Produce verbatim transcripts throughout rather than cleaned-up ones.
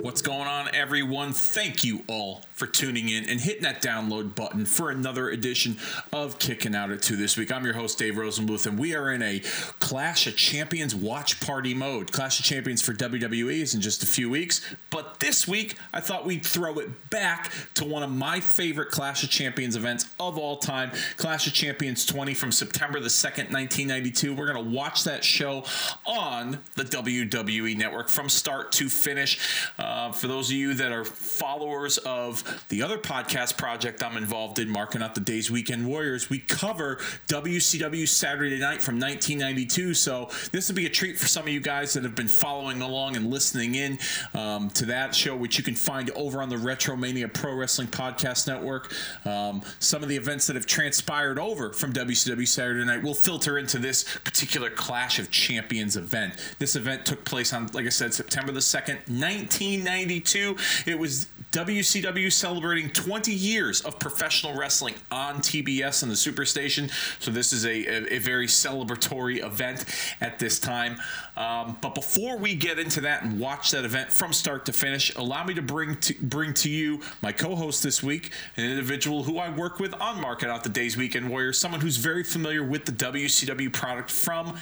What's going on, everyone? Thank you all for tuning in and hitting that download button for another edition of Kicking Out at Two this week. I'm your host, Dave Rosenbluth, and we are in a Clash of Champions watch party mode. Clash of Champions for W W E is in just a few weeks, but this week I thought we'd throw it back to one of my favorite Clash of Champions events of all time, Clash of Champions twenty from September the second, nineteen ninety-two. We're going to watch that show on the W W E Network from start to finish. Uh, for those of you that are followers of the other podcast project I'm involved in, Marking Out the Day's Weekend Warriors, we cover W C W Saturday Night from nineteen ninety-two. So this will be a treat for some of you guys that have been following along and listening in um, to that show, which you can find over on the Retromania Pro Wrestling Podcast Network. Um, some of the events that have transpired over from W C W Saturday Night will filter into this particular Clash of Champions event. This event took place on, like I said, September the second, nineteen ninety-two. It was W C W celebrating twenty years of professional wrestling on T B S and the Superstation. So this is a, a, a very celebratory event at this time. Um, but before we get into that and watch that event from start to finish, allow me to bring to, bring to you my co-host this week, an individual who I work with on Marking Out the Day's Weekend Warriors, someone who's very familiar with the W C W product from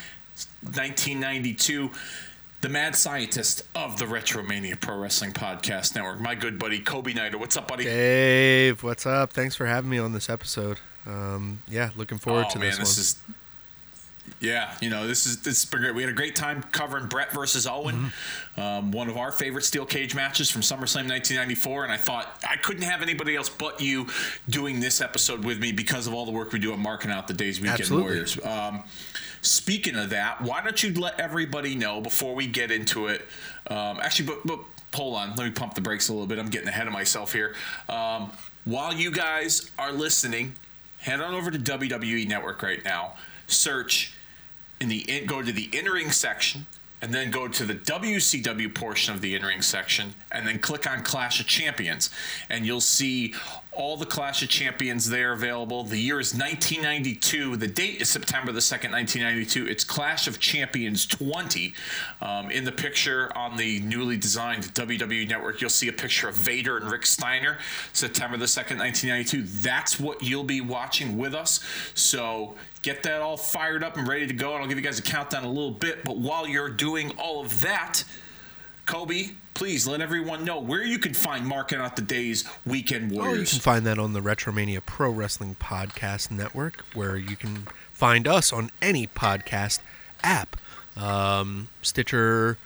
nineteen ninety-two. The mad scientist of the Retromania Pro Wrestling Podcast Network, my good buddy Kobe Neider. What's up, buddy? Dave, what's up? Thanks for having me on this episode. Um, yeah, looking forward oh, to man, this, this one. Is, yeah, you know, this is this has been great. We had a great time covering Brett versus Owen, mm-hmm. um, one of our favorite steel cage matches from SummerSlam nineteen ninety-four, and I thought I couldn't have anybody else but you doing this episode with me because of all the work we do at Marking Out the Day's Weekend Absolutely. Warriors. Um Speaking of that, why don't you let everybody know before we get into it? Um, actually, but, but hold on. Let me pump the brakes a little bit. I'm getting ahead of myself here. Um, while you guys are listening, head on over to W W E Network right now. Search in the in, go to the in-ring section, and then go to the W C W portion of the in-ring section, and then click on Clash of Champions, and you'll see all the Clash of Champions there available. The year is nineteen ninety-two. The date is September the second, nineteen ninety-two. It's Clash of Champions twenty. Um, in the picture on the newly designed W W E Network, you'll see a picture of Vader and Rick Steiner, September the second, nineteen ninety-two. That's what you'll be watching with us. So get that all fired up and ready to go, and I'll give you guys a countdown in a little bit. But while you're doing all of that, Kobe, please let everyone know where you can find Marking Out the Day's Weekend Warriors. Oh, you can find that on the Retromania Pro Wrestling Podcast Network, where you can find us on any podcast app. Um, Stitcher,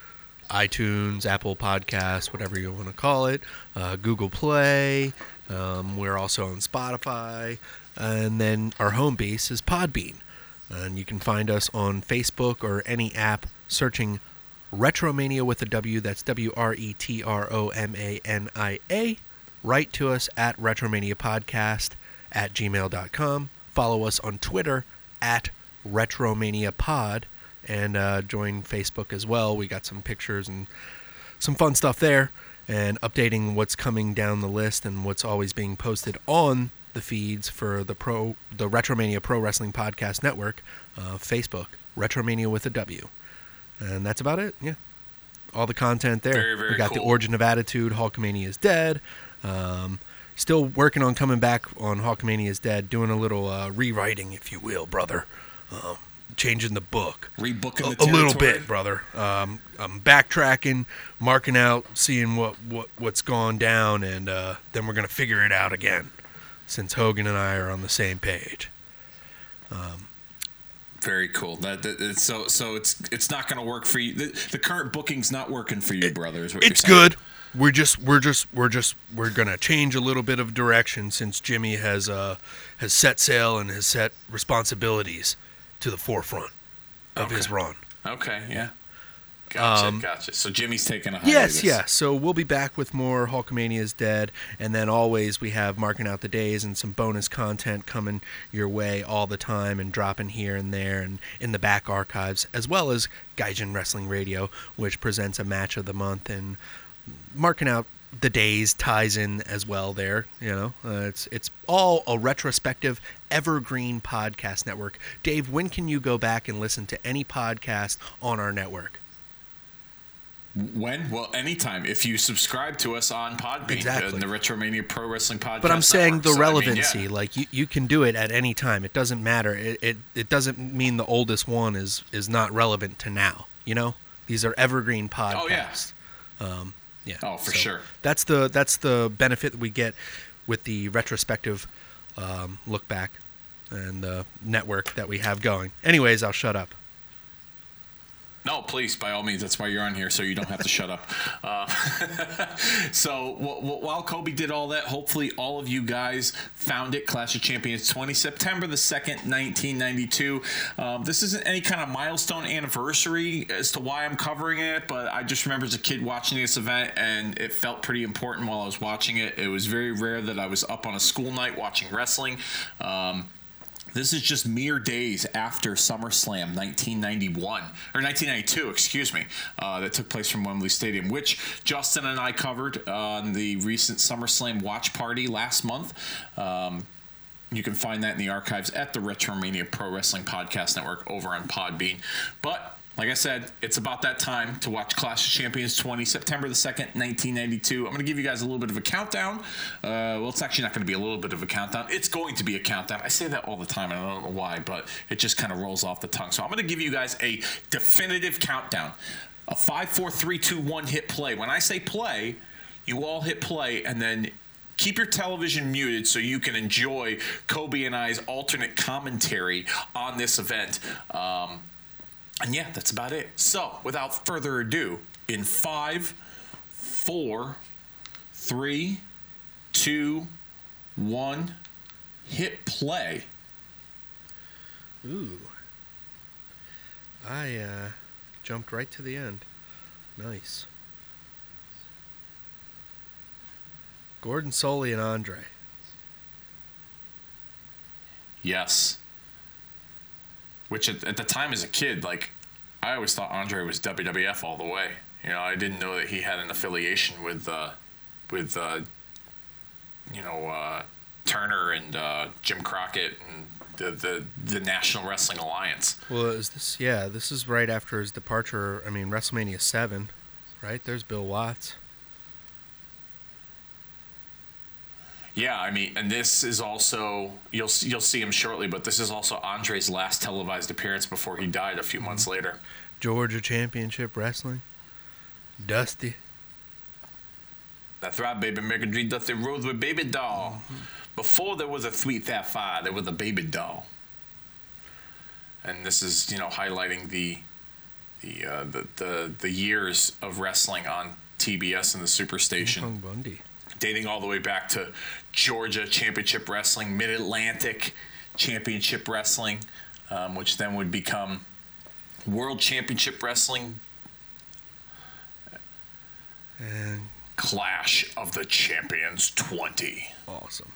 iTunes, Apple Podcasts, whatever you want to call it, uh, Google Play. Um, we're also on Spotify. And then our home base is Podbean. And you can find us on Facebook or any app searching Retromania with a W. That's W R E T R O M A N I A. Write to us at retromaniapodcast at gmail dot com. Follow us on Twitter at retromaniapod. And uh, join Facebook as well. We got some pictures and some fun stuff there. And updating what's coming down the list and what's always being posted on the feeds for the pro, the Retromania Pro Wrestling Podcast Network, uh, Facebook, Retromania with a W. And that's about it. Yeah. All the content there. Very, very we got cool. The Origin of Attitude, Hulkamania is Dead. Um, still working on coming back on Hulkamania is Dead, doing a little uh, rewriting, if you will, brother. Um, changing the book. Rebooking a, the territory. A little bit, brother. Um, I'm backtracking, marking out, seeing what, what, what's gone down, and uh, then we're going to figure it out again. Since Hogan and I are on the same page. Um, Very cool. That, that, that so so it's it's not going to work for you. The, the current booking's not working for you, it, brother. Is what it's you're saying. Good. We're just we're just we're just we're going to change a little bit of direction since Jimmy has uh has set sail and has set responsibilities to the forefront of okay. his run. Okay. Yeah. Gotcha, um, gotcha. So Jimmy's taking a hiatus. Yes, yeah. So we'll be back with more Hulkamania's Dead, and then always we have Marking Out the Days and some bonus content coming your way all the time and dropping here and there and in the back archives, as well as Gaijin Wrestling Radio, which presents a match of the month, and Marking Out the Days ties in as well there. You know, uh, it's it's all a retrospective evergreen podcast network. Dave, when can you go back and listen to any podcast on our network? When? Well, anytime. If you subscribe to us on Podbean, exactly. uh, the Retromania Pro Wrestling Podcast. But I'm saying network, the so relevancy. I mean, yeah. Like, you, you can do it at any time. It doesn't matter. It, it it doesn't mean the oldest one is is not relevant to now. You know? These are evergreen podcasts. Oh, yeah. Um, yeah. Oh, for so sure. That's the, that's the benefit that we get with the retrospective um, look back and the network that we have going. Anyways, I'll shut up. No, please, by all means. That's why you're on here, so you don't have to shut up. Uh, so w- w- while Kobe did all that, hopefully all of you guys found it. Clash of Champions twenty, September the second, nineteen ninety-two. Um, this isn't any kind of milestone anniversary as to why I'm covering it, but I just remember as a kid watching this event, and it felt pretty important while I was watching it. It was very rare that I was up on a school night watching wrestling. Um, This is just mere days after SummerSlam nineteen ninety-one, or nineteen ninety-two, excuse me, uh, that took place from Wembley Stadium, which Justin and I covered on the recent SummerSlam watch party last month. Um, you can find that in the archives at the Retromania Pro Wrestling Podcast Network over on Podbean. But like I said, it's about that time to watch Clash of Champions twenty, September the second, nineteen ninety-two. I'm going to give you guys a little bit of a countdown. Uh, well, it's actually not going to be a little bit of a countdown. It's going to be a countdown. I say that all the time, and I don't know why, but it just kind of rolls off the tongue. So I'm going to give you guys a definitive countdown. A five, four, three, two, one, hit play. When I say play, you all hit play, and then keep your television muted so you can enjoy Kobe and I's alternate commentary on this event. Um... And yeah, that's about it. So, without further ado, in five, four, three, two, one, hit play. Ooh. I uh, jumped right to the end. Nice. Gordon Solie and Andre. Yes. Which at, at the time as a kid, like, I always thought Andre was W W F all the way. You know, I didn't know that he had an affiliation with, uh, with, uh, you know, uh, Turner and uh, Jim Crockett and the, the the National Wrestling Alliance. Well, is this? Yeah, this is right after his departure. I mean, WrestleMania seven, right? There's Bill Watts. Yeah, I mean, and this is also, you'll you'll see him shortly, but this is also Andre's last televised appearance before he died a few months later. Georgia Championship Wrestling. Dusty. That's right, baby. Make a dream Dusty Rhodes with Baby Doll. Mm-hmm. Before there was a Sweet That Fire, there was a Baby Doll. And this is, you know, highlighting the the uh, the, the the years of wrestling on T B S and the Superstation. King Kong Bundy. Dating all the way back to Georgia Championship Wrestling, Mid-Atlantic Championship Wrestling, um, which then would become World Championship Wrestling, and Clash of the Champions twenty. Awesome.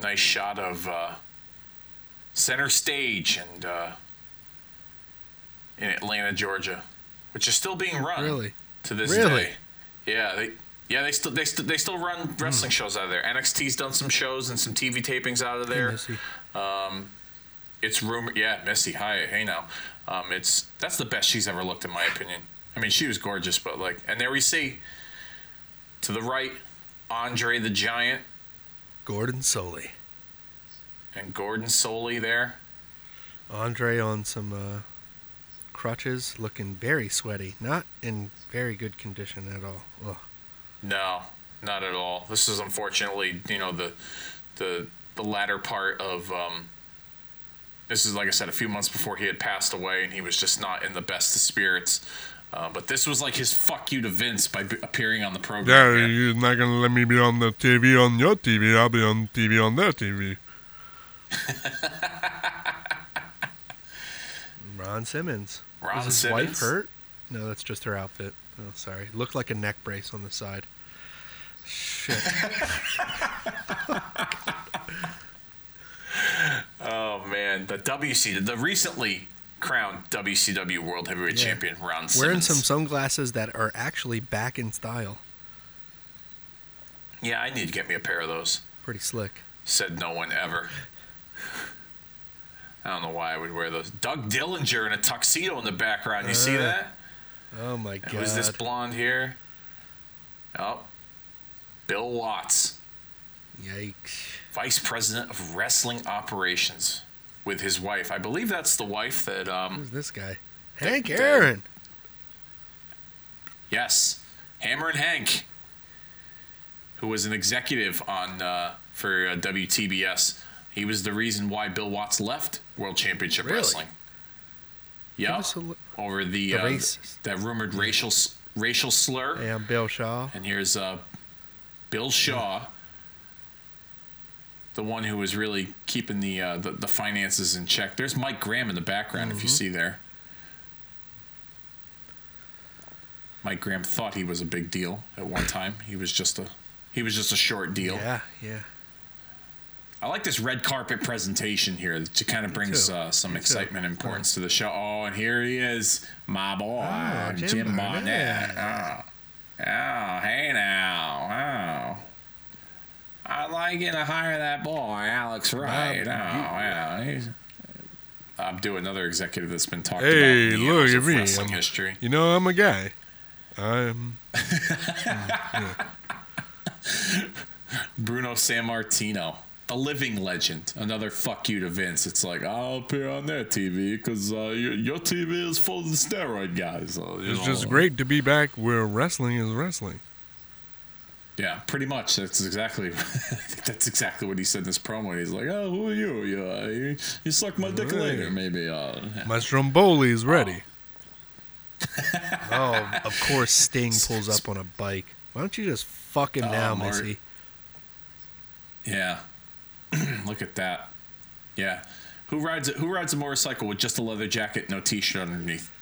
Nice shot of uh, center stage and... Uh, in Atlanta, Georgia, which is still being run really? to this really? day. Yeah, they yeah they still they still they still run wrestling mm. shows out of there. N X T's done some shows and some T V tapings out of there. Hey, um, it's rumored, yeah, Missy Hyatt. Hey now, um, it's that's the best she's ever looked in my opinion. I mean, she was gorgeous, but like, and there we see to the right, Andre the Giant, Gordon Solie, and Gordon Solie there. Andre on some. Uh... crutches, looking very sweaty, not in very good condition at all. Ugh. No, not at all. This is unfortunately, you know, the the the latter part of um this is, like I said, a few months before he had passed away, and he was just not in the best of spirits, uh, but this was like his fuck you to Vince by b- appearing on the program. Yeah, you're not gonna let me be on the T V on your T V. I'll be on T V on their T V. Ron Simmons. Ron Simmons. Is his wife hurt? No, that's just her outfit. Oh, sorry. Looked like a neck brace on the side. Shit. Oh, man. The W C W, the recently crowned W C W World Heavyweight yeah. Champion, Ron Simmons. Wearing some sunglasses that are actually back in style. Yeah, I need to get me a pair of those. Pretty slick. Said no one ever. I don't know why I would wear those. Doug Dillinger in a tuxedo in the background. You uh, see that? Oh, my God. Who's this blonde here? Oh, Bill Watts. Yikes. Vice President of Wrestling Operations with his wife. I believe that's the wife that... Um, who's this guy? That, Hank Aaron. That, yes. Hammer and Hank, who was an executive on uh, for uh, W T B S. He was the reason why Bill Watts left World Championship really? Wrestling. Yeah, l- over the, the uh, that rumored racial racial slur. And yeah, Bill Shaw. And here's uh, Bill Shaw, yeah. the one who was really keeping the, uh, the the finances in check. There's Mike Graham in the background, mm-hmm. if you see there. Mike Graham thought he was a big deal at one time. He was just a he was just a short deal. Yeah, yeah. I like this red carpet presentation here. It kind of brings uh, some Me excitement and importance to the show. Oh, and here he is, my boy, oh, Jim, Jim Barnett. Barnett. Oh. oh, hey now. Oh. I'd like you to hire that boy, Alex Wright. Oh, yeah. He's, I'm doing another executive that's been talked hey, about in look at me. Wrestling I'm, history. You know, I'm a guy. I'm... yeah. Bruno Sammartino. A living legend. Another fuck you to Vince. It's like, I'll appear on their T V because uh, your, your T V is full of steroid guys. So, it's know, just uh, great to be back where wrestling is wrestling. Yeah, pretty much. That's exactly. I think that's exactly what he said in this promo. He's like, oh, who are you? You, uh, you, you suck my dick right. later, maybe. Uh, yeah. My stromboli is ready. Oh. oh, of course, Sting pulls up on a bike. Why don't you just fuck him oh, now, Mart- Missy? Yeah. Look at that. Yeah. Who rides a, who rides a motorcycle with just a leather jacket, no t-shirt underneath?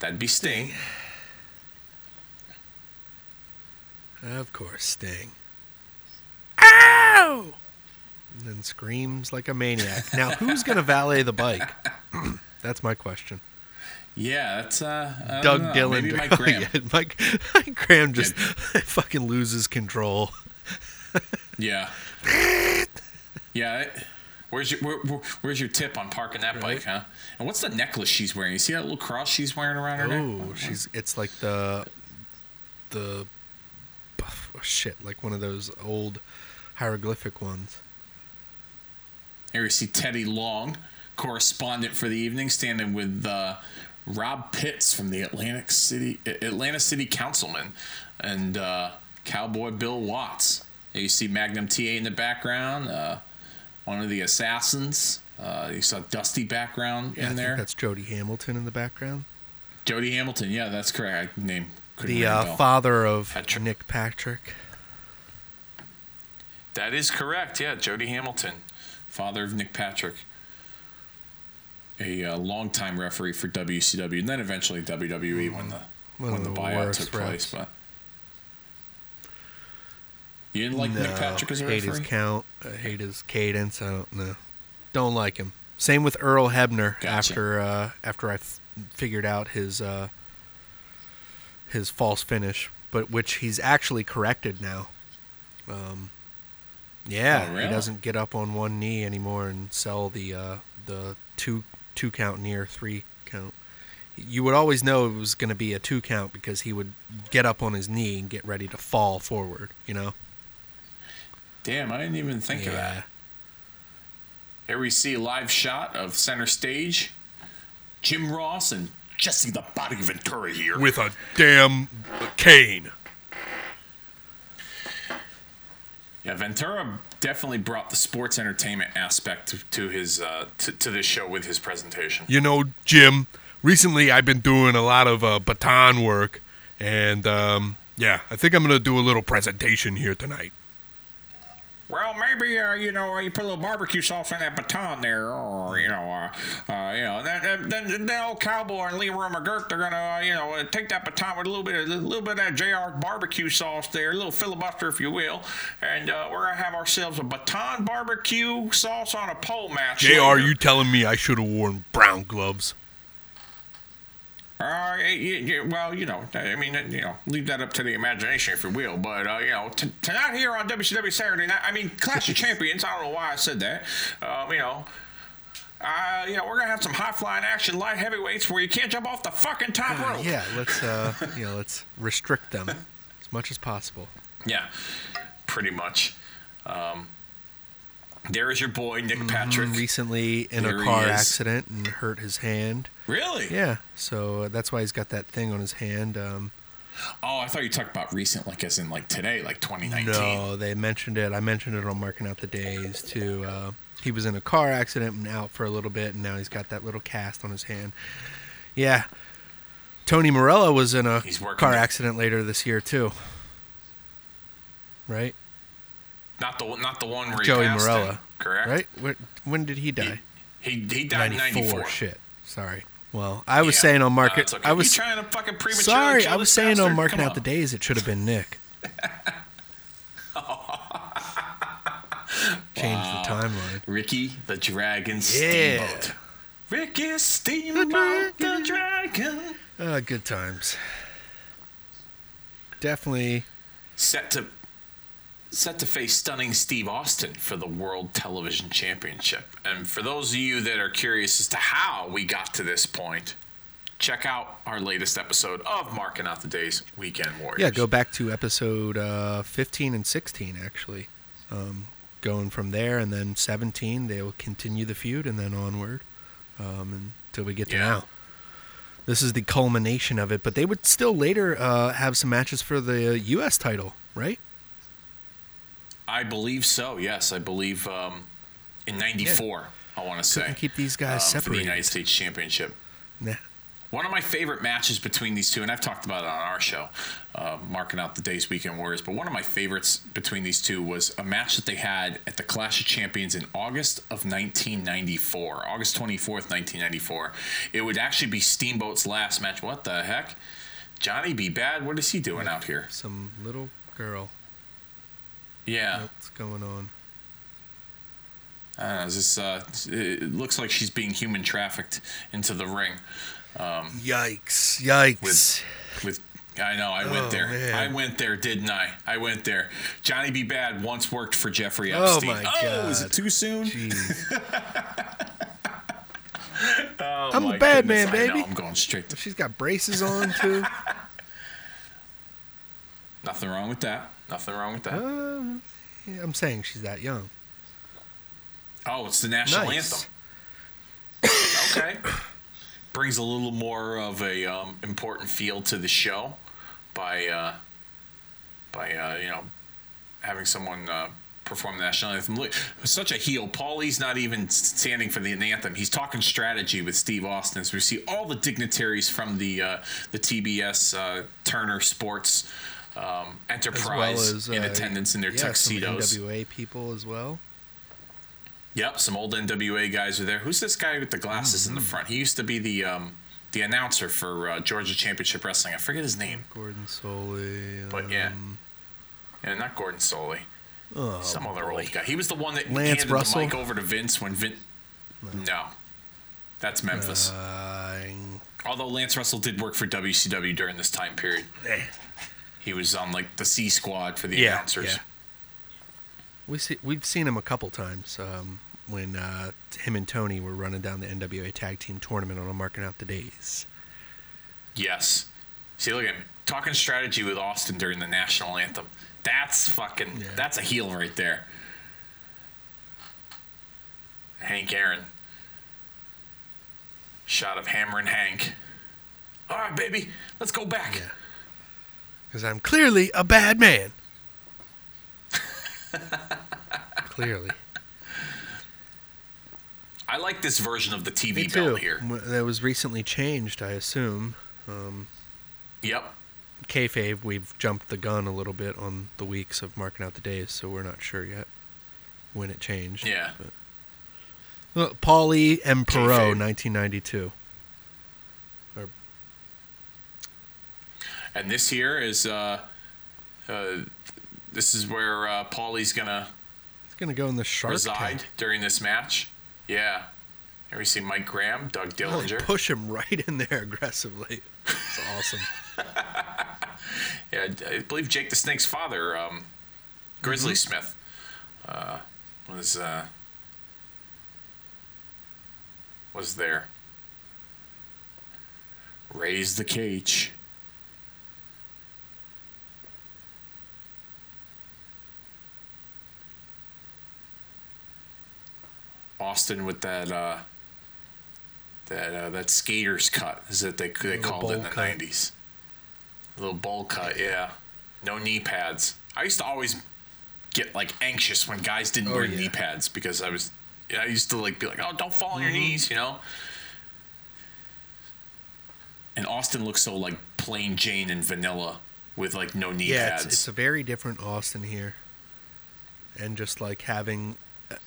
That'd be Sting. Of course, Sting. Ow! And then screams like a maniac. Now, who's going to valet the bike? That's my question. Yeah, that's... Uh, Doug Dillinger. Maybe Mike Graham. Oh, yeah. Mike, Mike Graham just yeah. fucking loses control. yeah. Yeah, where's your where, where, where's your tip on parking that right. bike, huh? And what's the necklace she's wearing? You see that little cross she's wearing around her oh, neck? Oh, she's it's like the the oh shit, like one of those old hieroglyphic ones. Here we see Teddy Long, correspondent for the evening, standing with uh, Rob Pitts from the Atlantic City Atlanta City Councilman and uh, Cowboy Bill Watts. There you see Magnum T A in the background. Uh, One of the assassins. Uh, you saw Dusty background yeah, in I there. I think that's Jody Hamilton in the background. Jody Hamilton, yeah, that's correct. Name the uh, father of Patrick. Nick Patrick. That is correct, yeah. Jody Hamilton, father of Nick Patrick, a uh, longtime referee for W C W, and then eventually W W E mm-hmm. when the One when the, the buyout took reps. place. But you didn't like no, Nick Patrick as a referee? I hate his count. I hate his cadence. I don't know. Don't like him. Same with Earl Hebner gotcha. after uh, after I f- figured out his uh, his false finish, but which he's actually corrected now. Um, yeah, oh, really? He doesn't get up on one knee anymore and sell the uh, the two two count near three count. You would always know it was going to be a two count because he would get up on his knee and get ready to fall forward, you know? Damn, I didn't even think yeah. of that. Here we see a live shot of center stage. Jim Ross and Jesse the Body Ventura here. With a damn cane. Yeah, Ventura definitely brought the sports entertainment aspect to, to his uh, to, to this show with his presentation. You know, Jim, recently I've been doing a lot of uh, baton work, and um, yeah, I think I'm going to do a little presentation here tonight. Well, maybe, uh, you know, you put a little barbecue sauce in that baton there, or, you know, uh, uh, you know, then, then, then old Cowboy and Leroy McGurk, they're going to, uh, you know, take that baton with a little bit of, a little bit of that J R barbecue sauce there, a little filibuster, if you will, and uh, we're going to have ourselves a baton barbecue sauce on a pole match. J R, later. You telling me I should have worn brown gloves? Uh, well, you know, I mean, you know, leave that up to the imagination, if you will. But, uh, you know, t- tonight here on W C W Saturday Night, I mean, Clash of Champions, I don't know why I said that. Um, you know, Uh, you know, we're gonna have some high-flying action, light heavyweights where you can't jump off the fucking top uh, rope. Yeah, let's uh, you know, let's restrict them as much as possible. Yeah, pretty much. Um, there is your boy Nick Patrick. Mm, recently in there a car accident and hurt his hand. Really? Yeah. So that's why he's got that thing on his hand. Um, oh, I thought you talked about recent, like as in like today, like twenty nineteen. No, they mentioned it. I mentioned it on Marking Out the Days too. Uh, He was in a car accident and out for a little bit, and now he's got that little cast on his hand. Yeah. Tony Morello was in a car it. accident later this year, too. Right? Not the not the one where Joey he passed Morella, it, correct? Right? Where, when did he die? He he, he died in ninety-four. Shit. Sorry. Well, I was yeah, saying on Market... No, okay. I was You're trying to fucking prematurely Sorry, kill I was saying bastard. on Marking Out the Days it should have been Nick. Change wow. the timeline. Ricky the Dragon yeah. Steamboat. Ricky Steamboat the Dragon. Uh, good times. Definitely set to set to face Stunning Steve Austin for the World Television Championship. And for those of you that are curious as to how we got to this point, check out our latest episode of Marking Out the Day's Weekend Warriors. Yeah, go back to episode uh, fifteen and sixteen actually. Um, Going from there, and then seventeen, they will continue the feud, and then onward um, until we get to yeah. now. This is the culmination of it, but they would still later uh, have some matches for the U S title, right? I believe so, yes. I believe um, in ninety-four, yeah. I want to say. Keep these guys um, separated. For the United States Championship. Nah. One of my favorite matches between these two, and I've talked about it on our show, uh, Marking Out the Day's Weekend Warriors, but one of my favorites between these two was a match that they had at the Clash of Champions in August of nineteen ninety-four, August twenty-fourth, nineteen ninety-four. It would actually be Steamboat's last match. What the heck? Johnny B. Bad? What is he doing yeah, out here? Some little girl. Yeah. What's going on? I don't know. Is this, uh, it looks like she's being human trafficked into the ring. Um, yikes! Yikes! With, with I know I oh, went there. Man. I went there, didn't I? I went there. Johnny B. Bad once worked for Jeffrey Epstein. Oh my oh, God! Is it too soon? oh, I'm a bad goodness. man, baby. Know, I'm going straight. To... She's got braces on too. Nothing wrong with that. Nothing wrong with that. Uh, yeah, I'm saying she's that young. Oh, it's the national nice. anthem. Okay. Brings a little more of a um, important feel to the show by uh, by uh, you know having someone uh, perform the national anthem. Look, such a heel. Paulie's not even standing for the anthem. He's talking strategy with Steve Austin. So we see all the dignitaries from the uh, the T B S uh, Turner Sports um, Enterprise as well as, uh, in attendance in their yeah, tuxedos. Some N W A people as well. Yep, some old N W A guys are there. Who's this guy with the glasses mm-hmm. in the front? He used to be the um, the announcer for uh, Georgia Championship Wrestling. I forget his name. Gordon Solie. But yeah, um, yeah, not Gordon Solie. Oh, some other boy. old guy. He was the one that Lance handed Russell? the mic over to Vince when Vince. No. no, that's Memphis. Uh, Although Lance Russell did work for W C W during this time period. Eh. He was on like the C Squad for the yeah, announcers. Yeah. We see, we've seen him a couple times um, when uh, him and Tony were running down the N W A Tag Team Tournament on Marking Out the Days. Yes. See, look at him. Talking strategy with Austin during the national anthem. That's fucking, yeah. that's a heel right there. Hank Aaron. Shot of hammering Hank. All right, baby, let's go back. Because yeah. I'm clearly a bad man. Clearly. I like this version of the T V belt here. That was recently changed, I assume. Um, yep. Kayfabe, we've jumped the gun a little bit on the weeks of Marking Out the Days, so we're not sure yet when it changed. Yeah. But. Look, Paulie and Perot, nineteen ninety-two. Or... And this here is... Uh, uh, This is where uh, Paulie's gonna He's gonna go in the shark reside tank. during this match. Yeah. Here we see Mike Graham, Doug Dillinger. Oh, push him right in there aggressively. That's awesome. yeah, I believe Jake the Snake's father, um, Grizzly mm-hmm. Smith, uh, was uh, was there. Raise the cage. Austin with that uh, that uh, that skater's cut is that they they called it in the nineties. A little bowl cut, yeah. No knee pads. I used to always get like anxious when guys didn't oh, wear yeah. knee pads because I was I used to like be like, oh, don't fall on your mm-hmm. knees, you know. And Austin looks so like plain Jane and vanilla with like no knee yeah, pads. Yeah, it's, it's a very different Austin here. And just like having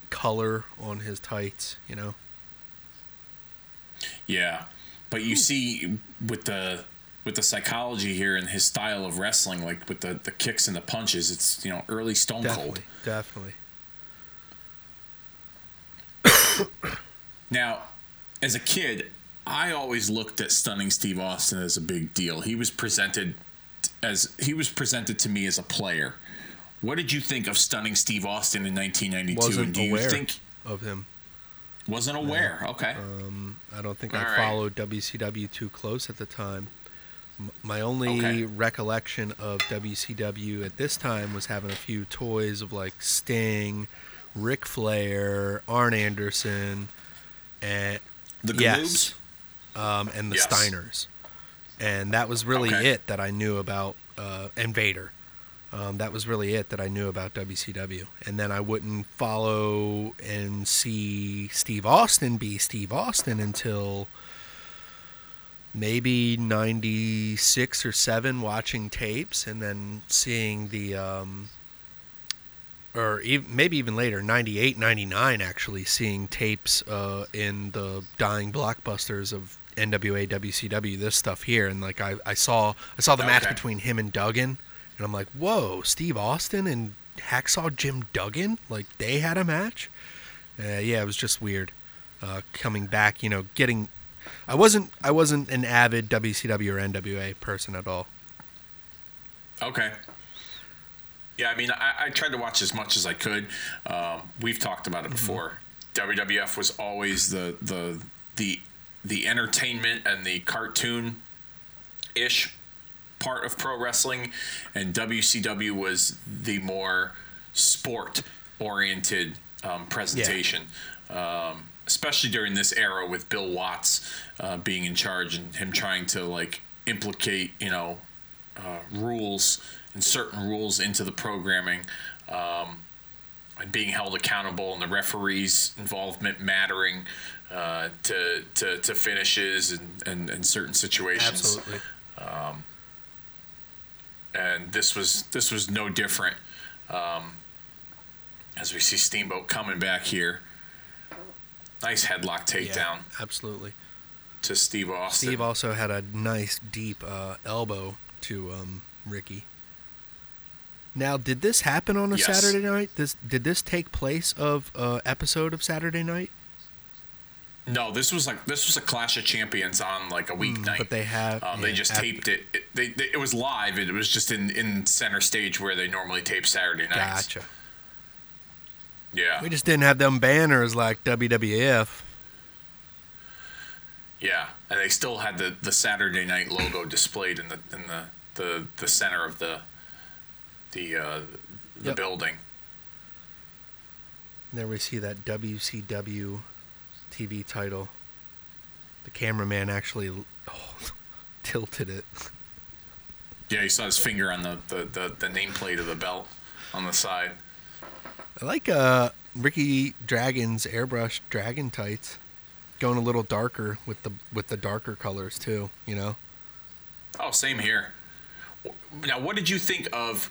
color on his tights, you know. Yeah, but you see with the with the psychology here and his style of wrestling, like with the, the kicks and the punches, it's, you know, early Stone Cold. Definitely, definitely. Now, as a kid, I always looked at Stunning Steve Austin as a big deal. He was presented as he was presented to me as a player. What did you think of Stunning Steve Austin in nineteen ninety-two? Wasn't and do you aware think of him. Wasn't aware. No. Okay. Um, I don't think All I right. followed W C W too close at the time. M- my only okay. recollection of W C W at this time was having a few toys of like Sting, Ric Flair, Arn Anderson, and the yes, um, and the yes. Steiners, and that was really okay. it that I knew about uh, and Vader. Um, that was really it that I knew about W C W. And then I wouldn't follow and see Steve Austin be Steve Austin until maybe ninety-six or seven, watching tapes, and then seeing the, um, or even, maybe even later, ninety-eight, ninety-nine actually, seeing tapes uh, in the dying blockbusters of N W A, W C W, this stuff here. And like I, I saw I saw the okay. match between him and Duggan. And I'm like, whoa, Steve Austin and Hacksaw Jim Duggan? Like, they had a match? Uh, yeah, it was just weird. Uh, coming back, you know, getting... I wasn't I wasn't an avid W C W or N W A person at all. Okay. Yeah, I mean, I, I tried to watch as much as I could. Um, we've talked about it before. Mm-hmm. W W F was always the the the the entertainment and the cartoon-ish part of pro wrestling, and W C W was the more sport oriented um, presentation, yeah. um, especially during this era with Bill Watts uh, being in charge and him trying to like implicate, you know, uh, rules and certain rules into the programming, um, and being held accountable, and the referees' involvement mattering uh, to, to to finishes and, and, and certain situations. Absolutely. Um, And this was this was no different, um, as we see Steamboat coming back here. Nice headlock takedown. Yeah, absolutely. To Steve Austin. Steve also had a nice deep uh, elbow to um, Ricky. Now, did this happen on a yes. Saturday night? This did this take place of uh, episode of Saturday night? No, this was like this was a Clash of Champions on like a weeknight. But they have um, they yeah, just taped it. It, they, they, it was live. It was just in, in center stage where they normally tape Saturday nights. Gotcha. Yeah. We just didn't have them banners like W W F. Yeah, and they still had the, the Saturday night logo displayed in the in the, the, the center of the the uh, the yep. building. And there we see that W C W T V title. The cameraman actually oh, tilted it. Yeah, you saw his finger on the, the, the, the nameplate of the belt on the side. I like uh, Ricky Dragon's airbrush dragon tights, going a little darker with the with the darker colors too. You know. Oh, same here. Now, what did you think of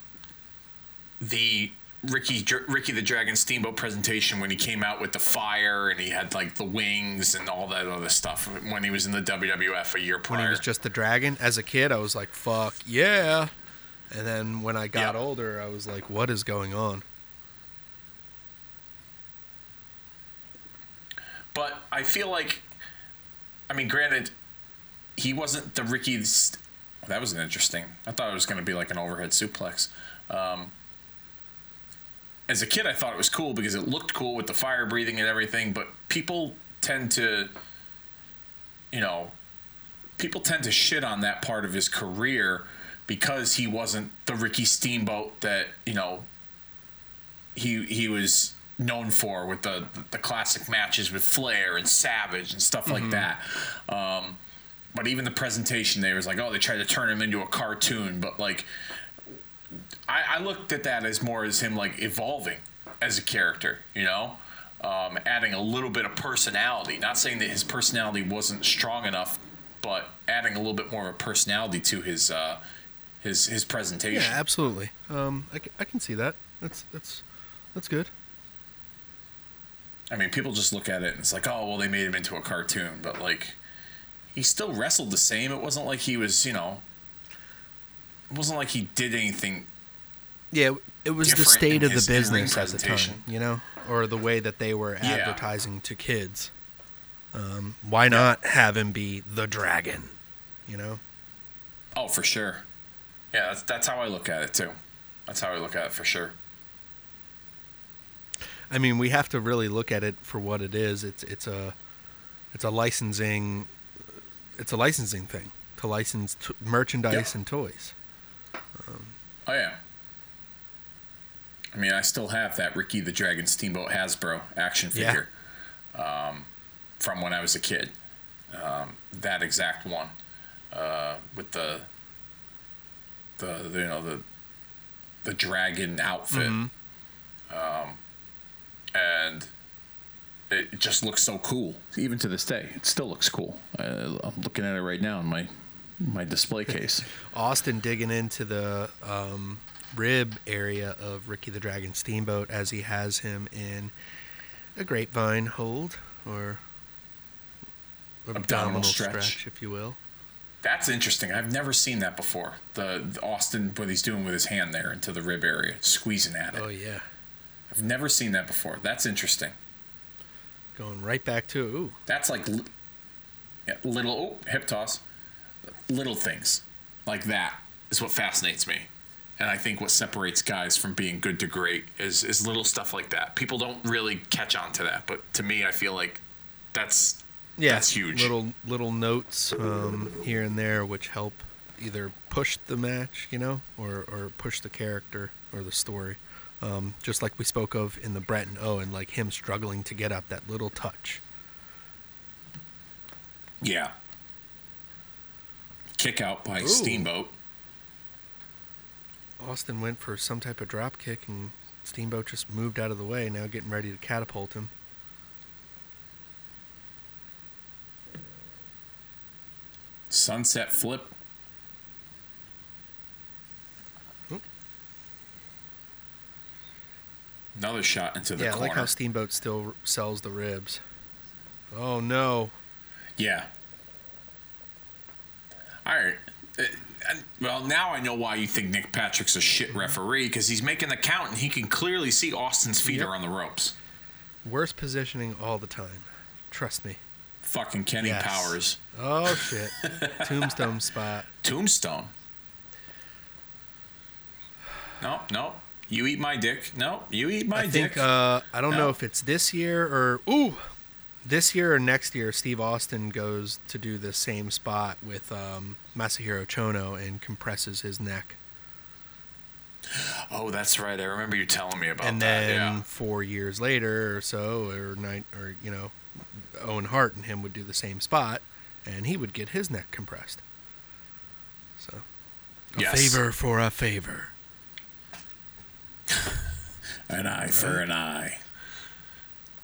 the Ricky Ricky the Dragon Steamboat presentation when he came out with the fire and he had like the wings and all that other stuff when he was in the W W F a year prior? When he was just the dragon, as a kid I was like, fuck yeah. And then when I got yeah. older I was like, what is going on? But I feel like, I mean, granted, he wasn't the Ricky st- that was an interesting, I thought it was going to be like an overhead suplex. um As a kid, I thought it was cool because it looked cool with the fire breathing and everything, but people tend to you know, people tend to shit on that part of his career because he wasn't the Ricky Steamboat that, you know, he he was known for with the the classic matches with Flair and Savage and stuff like mm-hmm. that. Um, but even the presentation there was like, oh, they tried to turn him into a cartoon. But, like, I, I looked at that as more as him, like, evolving as a character, you know, um, adding a little bit of personality. Not saying that his personality wasn't strong enough, but adding a little bit more of a personality to his uh, his his presentation. Yeah, absolutely. Um, I, I can see that. That's that's that's good. I mean, people just look at it and it's like, oh, well, they made him into a cartoon, but like, he still wrestled the same. It wasn't like he was, you know, it wasn't like he did anything. Yeah, it was the state of the business at the time, you know, or the way that they were advertising yeah. to kids. Um, why not yeah. have him be the dragon, you know? Oh, for sure. Yeah, that's, that's how I look at it, too. That's how I look at it, for sure. I mean, we have to really look at it for what it is. It's it's a it's a licensing it's a licensing thing to license t- merchandise yeah. and toys. Um, oh yeah. I mean, I still have that Ricky the Dragon Steamboat Hasbro action figure yeah. um, from when I was a kid. Um, that exact one uh, with the the you know the the dragon outfit. Mm-hmm. Um, And it just looks so cool. Even to this day, it still looks cool. Uh, I'm looking at it right now in my my display case. Austin digging into the um, rib area of Ricky the Dragon Steamboat as he has him in a grapevine hold or abdominal, abdominal stretch. stretch, if you will. That's interesting. I've never seen that before. The, the Austin, what he's doing with his hand there into the rib area, squeezing at it. Oh, yeah. I've never seen that before. That's interesting. Going right back to ooh. That's like li- yeah, little oh, hip toss, little things like that is what fascinates me, and I think what separates guys from being good to great is is little stuff like that. People don't really catch on to that, but to me, I feel like that's yeah, that's huge. Little little notes um, here and there which help either push the match, you know, or or push the character or the story. Um, just like we spoke of in the Brett and Owen, like him struggling to get up, that little touch. Yeah. Kick out by Ooh. Steamboat. Austin went for some type of drop kick, and Steamboat just moved out of the way, now getting ready to catapult him. Sunset flip. Another shot into the yeah, corner. Yeah, I like how Steamboat still sells the ribs. Oh, no. Yeah. All right. Well, now I know why you think Nick Patrick's a shit referee, because he's making the count, and he can clearly see Austin's feet yep. are on the ropes. Worst positioning all the time. Trust me. Fucking Kenny yes. Powers. Oh, shit. Tombstone spot. Tombstone? No, no. You eat my dick. No, you eat my I think, dick. Uh, I don't no. know if it's this year or ooh, this year or next year. Steve Austin goes to do the same spot with um, Masahiro Chono and compresses his neck. Oh, that's right. I remember you telling me about and that. And then yeah. four years later or so, or nine, or you know, Owen Hart and him would do the same spot, and he would get his neck compressed. So, a yes. favor for a favor. An eye for an eye.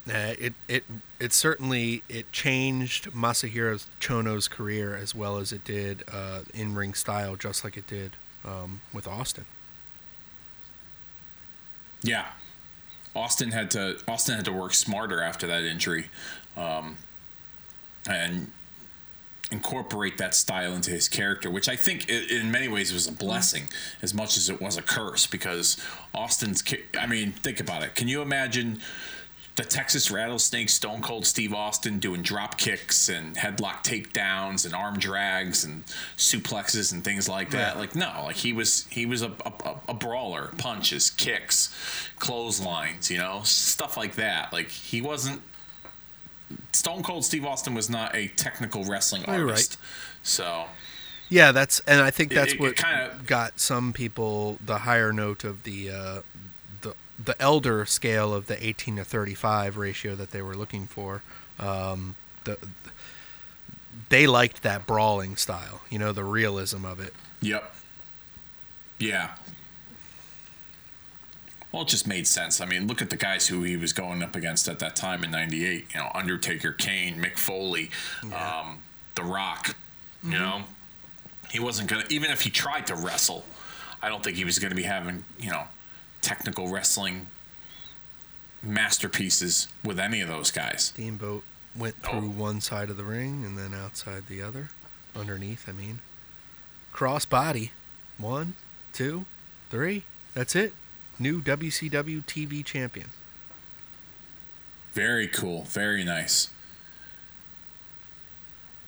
Uh, it it it certainly it changed Masahiro Chono's career as well as it did uh, in-ring style, just like it did um, with Austin. Yeah, Austin had to Austin had to work smarter after that injury, um, and incorporate that style into his character, which I think in many ways was a blessing as much as it was a curse, because Austin's ki- I mean, think about it. Can you imagine the Texas Rattlesnake Stone Cold Steve Austin doing drop kicks and headlock takedowns and arm drags and suplexes and things like that? Yeah. Like, no, like he was he was a, a, a brawler, punches, kicks, clotheslines, you know, stuff like that. Like he wasn't Stone Cold Steve Austin was not a technical wrestling artist. Right. So yeah, that's, and I think that's it, it, what it kinda got some people the higher note of the uh, the the elder scale of the eighteen to thirty-five ratio that they were looking for. Um, the they liked that brawling style, you know, the realism of it. Yep. Yeah. Well, it just made sense. I mean, look at the guys who he was going up against at that time in ninety-eight. You know, Undertaker, Kane, Mick Foley, yeah. um, The Rock. You mm-hmm. know, he wasn't going to, even if he tried to wrestle, I don't think he was going to be having, you know, technical wrestling masterpieces with any of those guys. Steamboat went through oh. one side of the ring and then outside the other. Underneath, I mean. Cross body. One, two, three. That's it. New W C W T V champion. Very cool. Very nice.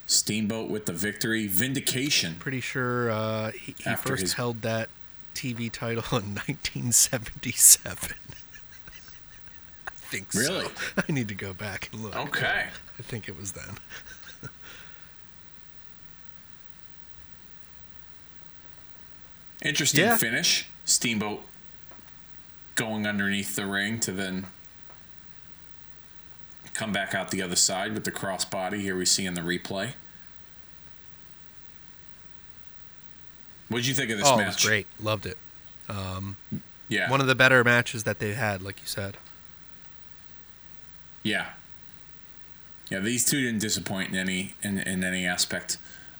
Steamboat with the victory. Vindication. Pretty sure uh, he, he first his... held that T V title in nineteen seventy-seven. I think so. Really? I need to go back and look. Okay. I think it was then. Interesting yeah. finish. Steamboat going underneath the ring to then come back out the other side with the crossbody. Here we see in the replay. What did you think of this oh, match? It was great. Loved it. Um, yeah. One of the better matches that they had, like you said. Yeah. Yeah, these two didn't disappoint in any in, in any aspect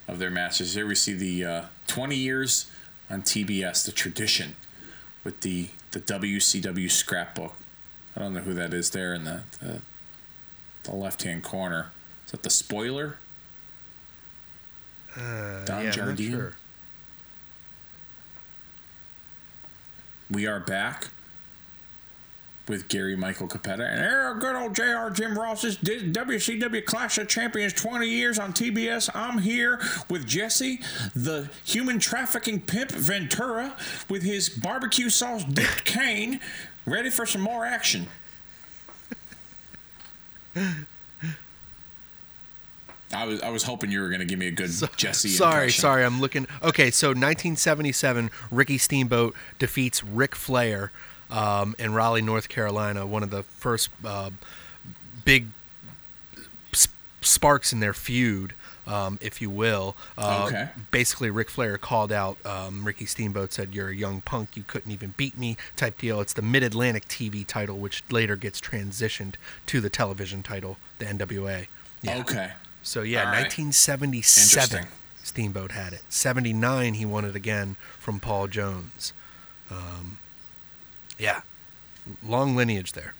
of their matches. Here we see the uh, twenty years on T B S, the tradition with the the W C W scrapbook. I don't know who that is there in the the, the left-hand corner. Is that the Spoiler? Uh, Don yeah, Jardine? I'm not sure. We are back with Gary Michael Capetta. And there, good old J R Jim Ross's W C W Clash of Champions twenty years on T B S. I'm here with Jesse, the human trafficking pimp Ventura, with his barbecue sauce dipped cane, ready for some more action. I was I was hoping you were going to give me a good so, Jesse Sorry, impression. sorry, I'm looking. Okay, so nineteen seventy-seven, Ricky Steamboat defeats Ric Flair. Um, in Raleigh, North Carolina, one of the first uh, big sp- sparks in their feud, um, if you will. Uh, okay. Basically, Ric Flair called out um, Ricky Steamboat, said, "You're a young punk. You couldn't even beat me," type deal. It's the Mid-Atlantic T V title, which later gets transitioned to the television title, the N W A. Yeah. Okay. So, yeah, all nineteen seventy-seven, right. Steamboat had it. seventy-nine, he won it again from Paul Jones. Um Yeah, long lineage there.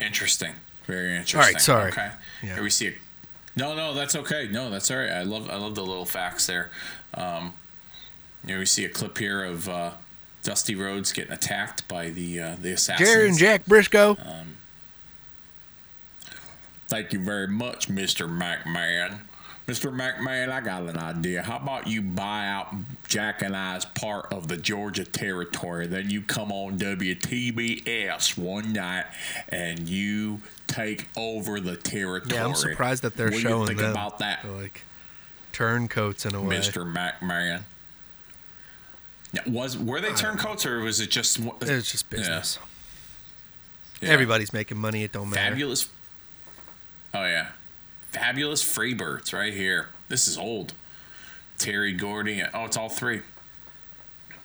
Interesting, very interesting. All right, sorry. Okay, yeah. Here we see it. No, no, that's okay. No, that's all right. I love, I love the little facts there. Um, here we see a clip here of uh, Dusty Rhodes getting attacked by the uh, the assassins. Jerry and Jack Briscoe. Um, thank you very much, Mister McMahon. Mister McMahon, I got an idea. How about you buy out Jack and I's part of the Georgia territory? Then you come on W T B S one night and you take over the territory. Yeah, I'm surprised that they're what showing do you think them. About that? They're like turncoats in a way. Mister McMahon. Now, was were they turncoats or was it just? It was just business. Yeah. Yeah. Everybody's making money. It don't matter. Fabulous. Oh yeah. Fabulous Freebirds right here. This is old. Terry Gordy. Oh, it's all three.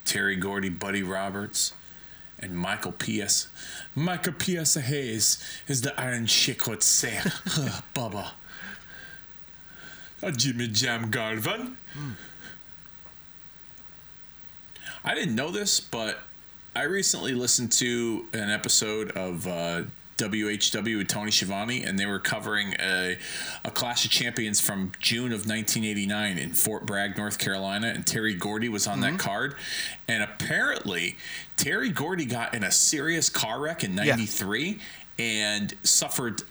Terry Gordy, Buddy Roberts, and Michael P S. Michael P S. Hayes is the Iron Sheik would say. Huh, Bubba. Oh, Jimmy Jam Galvin. Mm. I didn't know this, but I recently listened to an episode of... Uh, W H W with Tony Schiavone, and they were covering a, a Clash of Champions from June of nineteen eighty-nine in Fort Bragg, North Carolina, and Terry Gordy was on mm-hmm. that card. And apparently, Terry Gordy got in a serious car wreck in ninety-three yeah. and suffered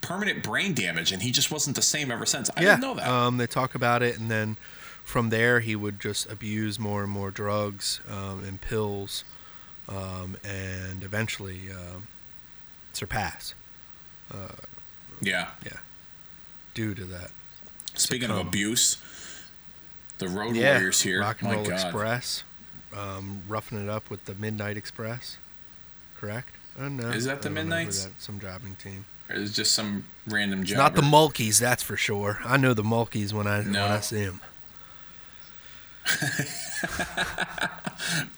permanent brain damage, and he just wasn't the same ever since. I yeah. didn't know that. Um, they talk about it, and then from there, he would just abuse more and more drugs um, and pills, um, and eventually... Uh, surpass uh, yeah, yeah, due to that. Speaking of abuse, the Road yeah. Warriors here, Rock and Roll God. Express, um, Roughing It Up with the Midnight Express, correct? Oh, no. Is that the Midnights? That. Some jobbing team. Or is it just some random job? Not the Mulkeys, that's for sure. I know the Mulkeys when I no. when I see them.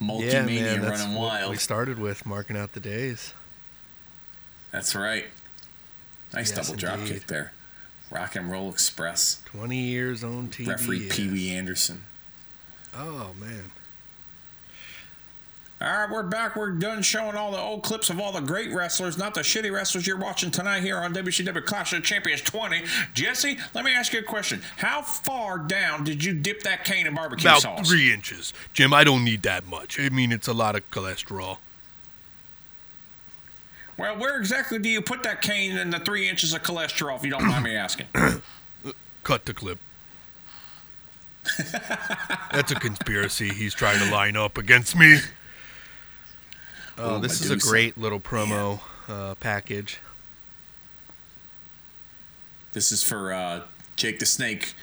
Mulkey yeah, mania man, running wild. We started with marking out the days. That's right. Nice yes, double drop kick there. Rock and Roll Express. Twenty years on T V. Referee Pee Wee Anderson. Oh man. All right, we're back. We're done showing all the old clips of all the great wrestlers, not the shitty wrestlers you're watching tonight here on W C W Clash of Champions twenty. Jesse, let me ask you a question. How far down did you dip that cane in barbecue About sauce? About three inches. Jim, I don't need that much. I mean, it's a lot of cholesterol. Well, where exactly do you put that cane in the three inches of cholesterol, if you don't mind me asking? Cut the clip. That's a conspiracy he's trying to line up against me. Oh, Ooh, this Medusa. Is a great little promo yeah. uh, package. This is for uh, Jake the Snake,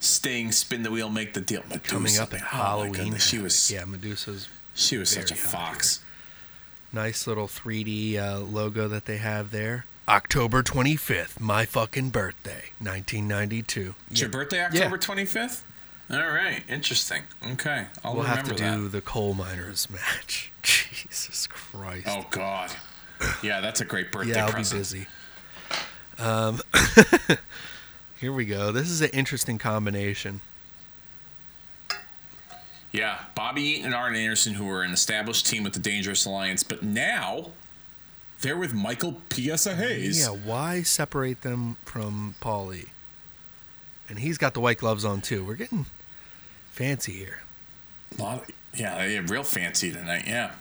Sting, Spin the Wheel, Make the Deal. Medusa. Coming up at oh, Halloween. She was yeah, Medusa's. She was such a fox. Here. Nice little three D uh, logo that they have there. October twenty-fifth, my fucking birthday, nineteen ninety-two. It's yeah. your birthday, October twenty-fifth? All right, interesting. Okay, I'll we'll remember that. We'll have to do that. The coal miners match. Jesus Christ. Oh, God. Yeah, that's a great birthday yeah, I'll present. Be busy. Um, here we go. This is an interesting combination. Yeah, Bobby Eaton and Arn Anderson, who were an established team with the Dangerous Alliance, but now they're with Michael P S A Hayes. Yeah, why separate them from Paulie? And he's got the white gloves on, too. We're getting fancy here. A lot of, yeah, they're real fancy tonight, yeah.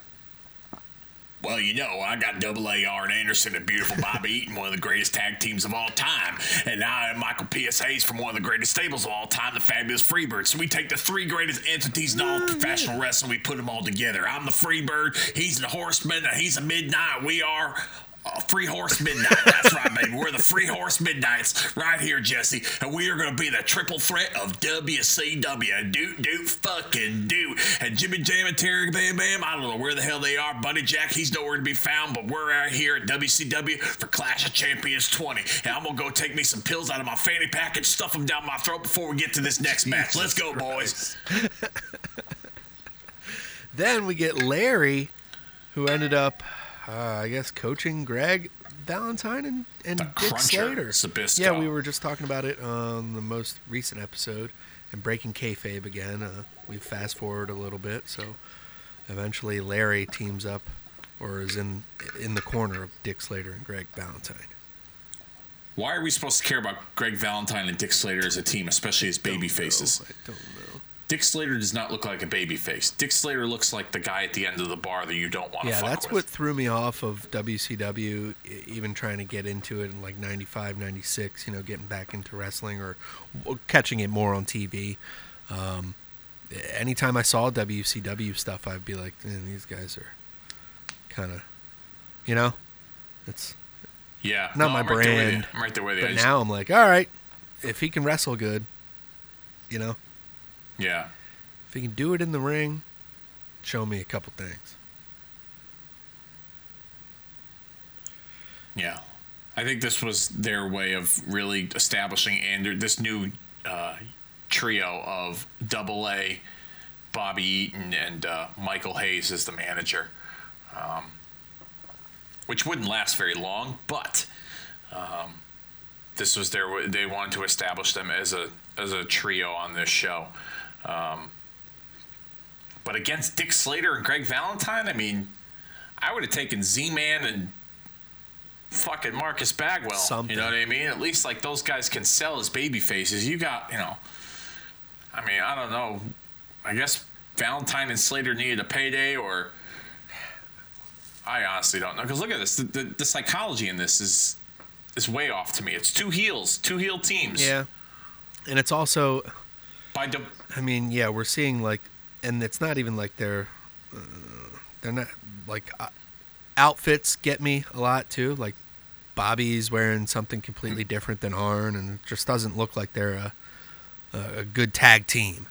Well, you know, I got double A Arn Anderson and beautiful Bobby Eaton, one of the greatest tag teams of all time. And now I have Michael P S. Hayes from one of the greatest stables of all time, the Fabulous Freebirds. So we take the three greatest entities in all professional wrestling, we put them all together. I'm the Freebird, he's the Horseman, he's the Midnight, we are... Uh, Free Horse Midnight. That's right, baby. We're the Free Horse Midnights right here, Jesse. And we are going to be the triple threat of W C W. Doot, doot, fucking doot. And Jimmy Jam and Terry Bam Bam, I don't know where the hell they are. Buddy Jack, he's nowhere to be found, but we're out here at W C W for Clash of Champions twenty. And I'm going to go take me some pills out of my fanny pack and stuff them down my throat before we get to this next Jesus match. Let's go, Christ. Boys. Then we get Larry, who ended up... Uh, I guess coaching Greg Valentine and, and Dick Slater. Sabisco. Yeah, we were just talking about it on the most recent episode and breaking kayfabe again. Uh, we fast forward a little bit, so eventually Larry teams up or is in in the corner of Dick Slater and Greg Valentine. Why are we supposed to care about Greg Valentine and Dick Slater as a team, especially as baby don't faces? Know. I don't know. Dick Slater does not look like a babyface. Dick Slater looks like the guy at the end of the bar that you don't want to yeah, fuck with. Yeah, that's what threw me off of W C W, even trying to get into it in like ninety-five, ninety-six, you know, getting back into wrestling or catching it more on T V. Um, anytime I saw W C W stuff, I'd be like, man, these guys are kind of, you know, it's yeah, not no, my I'm brand. Right there with you. I'm right there with you. But just... now I'm like, all right, if he can wrestle good, you know. Yeah. If he can do it in the ring, show me a couple things. Yeah. I think this was their way of really establishing and this new uh, trio of Double A, Bobby Eaton, and uh, Michael Hayes as the manager, um, which wouldn't last very long, but um, this was their they wanted to establish them as a as a trio on this show. Um, but against Dick Slater and Greg Valentine, I mean, I would have taken Z-Man and fucking Marcus Bagwell. Something. You know what I mean? At least like those guys can sell as baby faces. You got, you know, I mean, I don't know. I guess Valentine and Slater needed a payday, or I honestly don't know. Because look at this. The, the, the psychology in this is is way off to me. It's two heels, two heel teams. Yeah. And it's also... By de- I mean, yeah, we're seeing like, and it's not even like they're, uh, they're not like uh, outfits get me a lot too. Like Bobby's wearing something completely different than Arn, and it just doesn't look like they're a, a good tag team.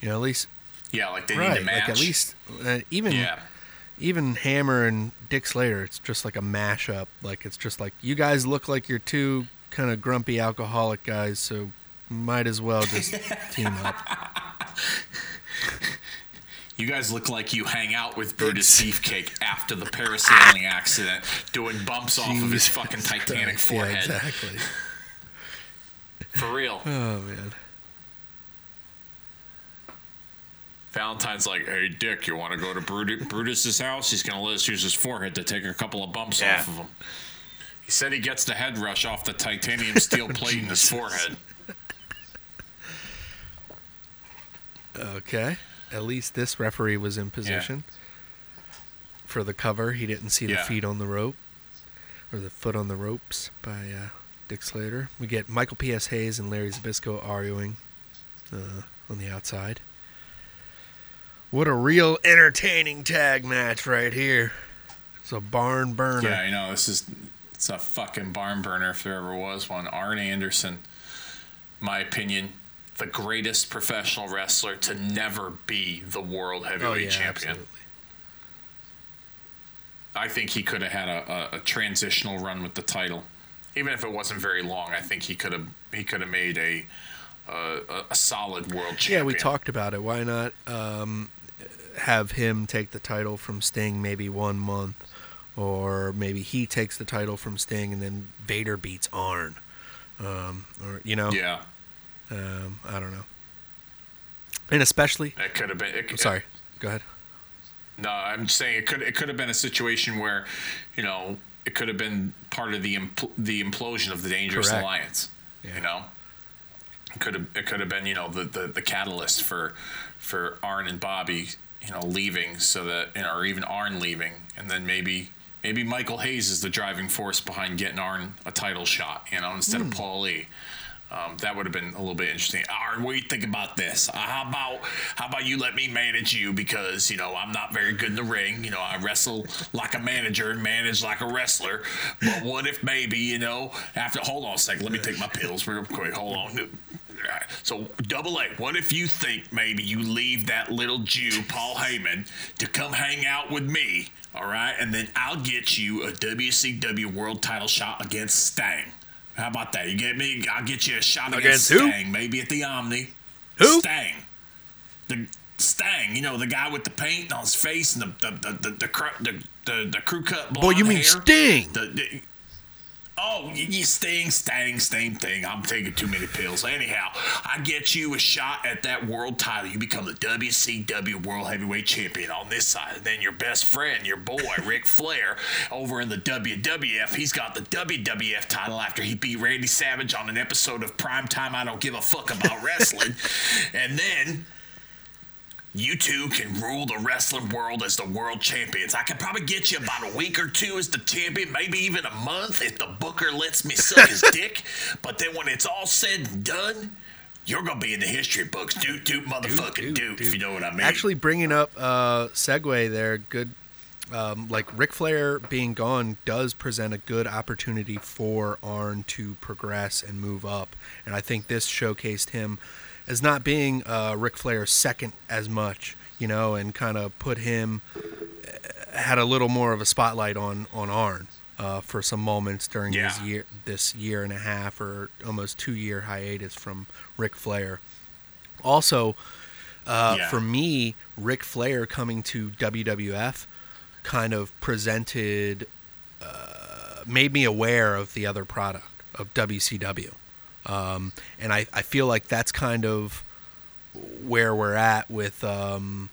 You know, at least. Yeah, like they right, need a match. Like at least uh, even yeah. even Hammer and Dick Slater, it's just like a mashup. Like it's just like you guys look like you're two kind of grumpy alcoholic guys, so might as well just team up. You guys look like you hang out with Brutus Beefcake after the parasailing accident, doing bumps off Jesus of his fucking Titanic Christ. forehead. Yeah, exactly. For real. Oh, man. Valentine's like, hey, Dick, you want to go to Brut- Brutus's house? He's going to let us use his forehead to take a couple of bumps yeah. off of him. He said he gets the head rush off the titanium steel plate in his forehead. Okay. At least this referee was in position yeah. for the cover. He didn't see yeah. the feet on the rope or the foot on the ropes by uh, Dick Slater. We get Michael P S. Hayes and Larry Zbysko arguing uh, on the outside. What a real entertaining tag match right here. It's a barn burner. Yeah, I know. This is it's a fucking barn burner if there ever was one. Arn Anderson, my opinion, the greatest professional wrestler to never be the world heavyweight oh, yeah, champion. Absolutely. I think he could have had a, a, a transitional run with the title, even if it wasn't very long. I think he could have he could have made a, a a solid world champion. Yeah, we talked about it. Why not um, have him take the title from Sting maybe one month, or maybe he takes the title from Sting and then Vader beats Arn, um, or you know. Yeah. Um, I don't know. And especially it could have been it, I'm sorry. It, Go ahead. No, I'm just saying it could it could have been a situation where, you know, it could have been part of the impl- the implosion of the Dangerous Correct. Alliance. Yeah. You know. It could have it could have been, you know, the, the, the catalyst for for Arn and Bobby, you know, leaving so that you know, or even Arn leaving, and then maybe maybe Michael Hayes is the driving force behind getting Arn a title shot, you know, instead mm. of Paul Lee. Um, that would have been a little bit interesting. Arn, what do you think about this? Uh, how about how about you let me manage you because, you know, I'm not very good in the ring. You know, I wrestle like a manager and manage like a wrestler. But what if maybe, you know, after – hold on a second. Let me take my pills real quick. Hold on. So, Double A, what if you think maybe you leave that little Jew, Paul Heyman, to come hang out with me, all right, and then I'll get you a W C W world title shot against Sting. How about that? You get me? I'll get you a shot against, against Sting, maybe at the Omni. Who? Sting. The Sting, you know, the guy with the paint on his face and the the the the the, the, the, the crew cut blonde hair. Boy, you mean hair. Sting? The, the, oh, you Sting, Sting, Sting, Sting. I'm taking too many pills. Anyhow, I get you a shot at that world title. You become the W C W World Heavyweight Champion on this side. And then your best friend, your boy, Ric Flair, over in the W W F, he's got the W W F title after he beat Randy Savage on an episode of Primetime I Don't Give a Fuck About Wrestling. And then... you two can rule the wrestling world as the world champions. I could probably get you about a week or two as the champion, maybe even a month if the booker lets me suck his dick. But then when it's all said and done, you're going to be in the history books. Doot, doot, motherfucking doot, if you know what I mean. Actually, bringing up uh, segue there, good, um, like Ric Flair being gone does present a good opportunity for Arn to progress and move up. And I think this showcased him as not being uh, Ric Flair's second as much, you know, and kind of put him, had a little more of a spotlight on, on Arn uh, for some moments during yeah. his year, this year and a half or almost two-year hiatus from Ric Flair. Also, uh, yeah. for me, Ric Flair coming to W W F kind of presented, uh, made me aware of the other product, of W C W. Um, and I, I feel like that's kind of where we're at with um,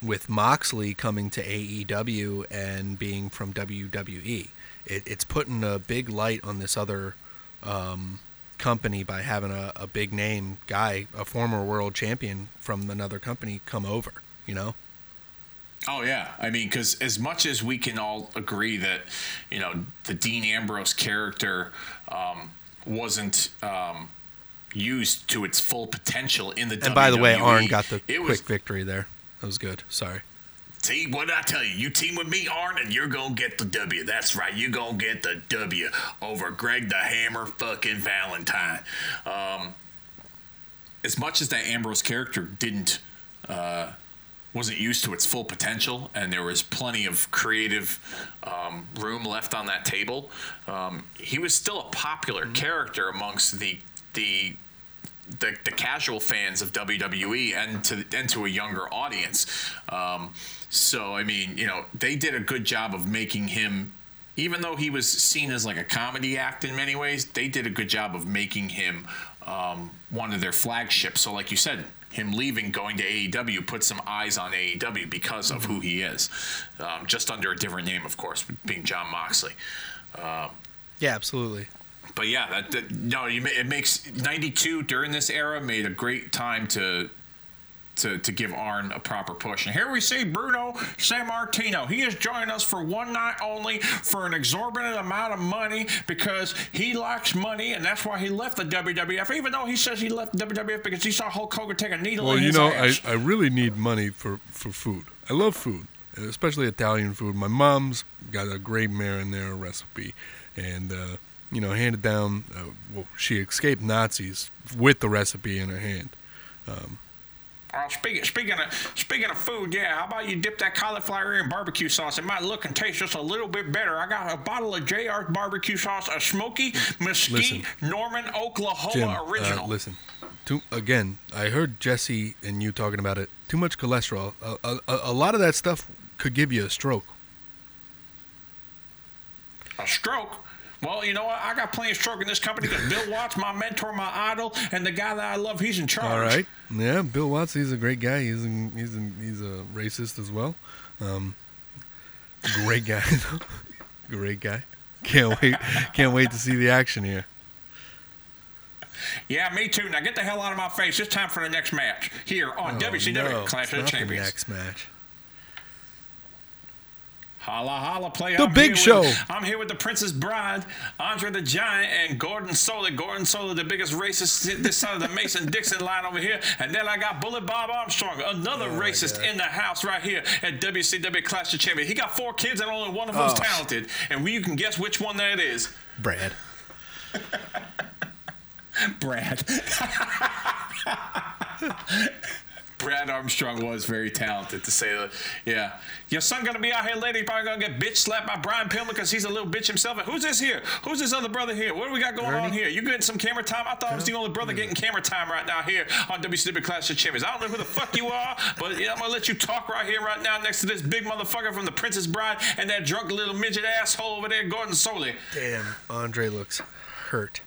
with Moxley coming to A E W and being from W W E. It, it's putting a big light on this other um, company by having a, a big name guy, a former world champion from another company, come over, you know? Oh, yeah. I mean, because as much as we can all agree that, you know, the Dean Ambrose character um, – wasn't um, used to its full potential in the W W E. And by the way, Arn got the it quick was, victory there. That was good. Sorry. See, what did I tell you? You team with me, Arn, and you're going to get the W. That's right. You're going to get the W over Greg the Hammer fucking Valentine. Um, as much as that Ambrose character didn't, uh, wasn't used to its full potential, and there was plenty of creative um, room left on that table, um, he was still a popular character amongst the the the, the casual fans of W W E and to and to a younger audience. Um, so I mean, you know, they did a good job of making him, even though he was seen as like a comedy act in many ways, they did a good job of making him um, one of their flagships. So like you said, him leaving, going to A E W, put some eyes on A E W because of who he is. Um, just under a different name, of course, being Jon Moxley. Um, yeah, absolutely. But yeah, that, that no, you, it makes ninety-two during this era made a great time to to to give Arn a proper push. And here we see Bruno Sammartino. He is joining us for one night only for an exorbitant amount of money because he likes money, and that's why he left the W W F, even though he says he left the W W F because he saw Hulk Hogan take a needle well, in his Well, you know, ass. I, I really need money for, for food. I love food, especially Italian food. My mom's got a Grey Mare in there, a recipe, and, uh, you know, handed down, uh, well, she escaped Nazis with the recipe in her hand. Um Uh, speaking, speaking of speaking of food, yeah, how about you dip that cauliflower in barbecue sauce? It might look and taste just a little bit better. I got a bottle of J R's barbecue sauce, a Smoky Mesquite listen, Norman, Oklahoma Jim, original. Uh, listen, too, again, I heard Jesse and you talking about it. Too much cholesterol. A, a, a lot of that stuff could give you a stroke. A stroke? Well, you know what? I got plenty of stroke in this company because Bill Watts, my mentor, my idol, and the guy that I love, he's in charge. All right. Yeah, Bill Watts, he's a great guy. He's in, he's in, he's a racist as well. Um, great guy. Great guy. Can't wait. Can't wait to see the action here. Yeah, me too. Now get the hell out of my face. It's time for the next match here on oh, W C W no, Clash of Champions. Next match. Holla, holla, play The I'm Big Show. With, I'm here with the Princess Bride, Andre the Giant, and Gordon Solie. Gordon Solie, the biggest racist this side of the Mason-Dixon line over here. And then I got Bullet Bob Armstrong, another oh racist in the house right here at W C W Clash of Champions. He got four kids and only one of them's oh. talented. And you can guess which one that is. Brad. Brad. Brad Armstrong was very talented, to say that. Yeah. Your son going to be out here later. He's probably going to get bitch slapped by Brian Pillman because he's a little bitch himself. And who's this here? Who's this other brother here? What do we got going Ernie? on here? You getting some camera time? I thought I was the only brother getting camera time right now here on W C W Clash of Champions. I don't know who the fuck you are, but yeah, I'm going to let you talk right here, right now, next to this big motherfucker from The Princess Bride and that drunk little midget asshole over there, Gordon Solie. Damn, Andre looks hurt.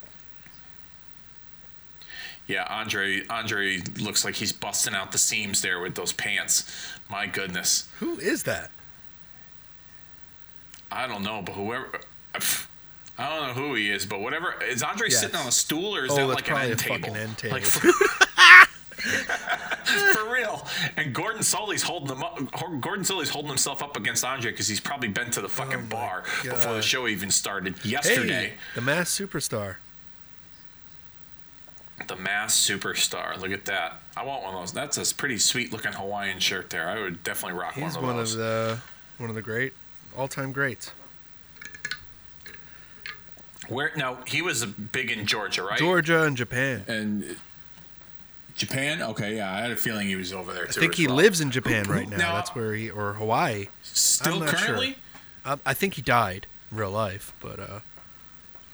Yeah, Andre Andre looks like he's busting out the seams there with those pants. My goodness. Who is that? I don't know, but whoever... I don't know who he is, but whatever... Is Andre yes. sitting on a stool, or is oh, that like an end table? Fucking end table. Like for, for real. And Gordon Solie's holding them up. Gordon Solie's holding himself up against Andre because he's probably been to the fucking oh bar God. before the show even started yesterday. Hey, the masked superstar. The masked superstar. Look at that. I want one of those. That's a pretty sweet looking Hawaiian shirt there. I would definitely rock He's one of one those. He's one of the one of the great all-time greats. Where now he was big in Georgia, right? Georgia and Japan. And Japan? Okay, yeah. I had a feeling he was over there too. I think he well. lives in Japan right now. now. That's where he or Hawaii. Still I'm not currently? Sure. I, I think he died in real life, but uh,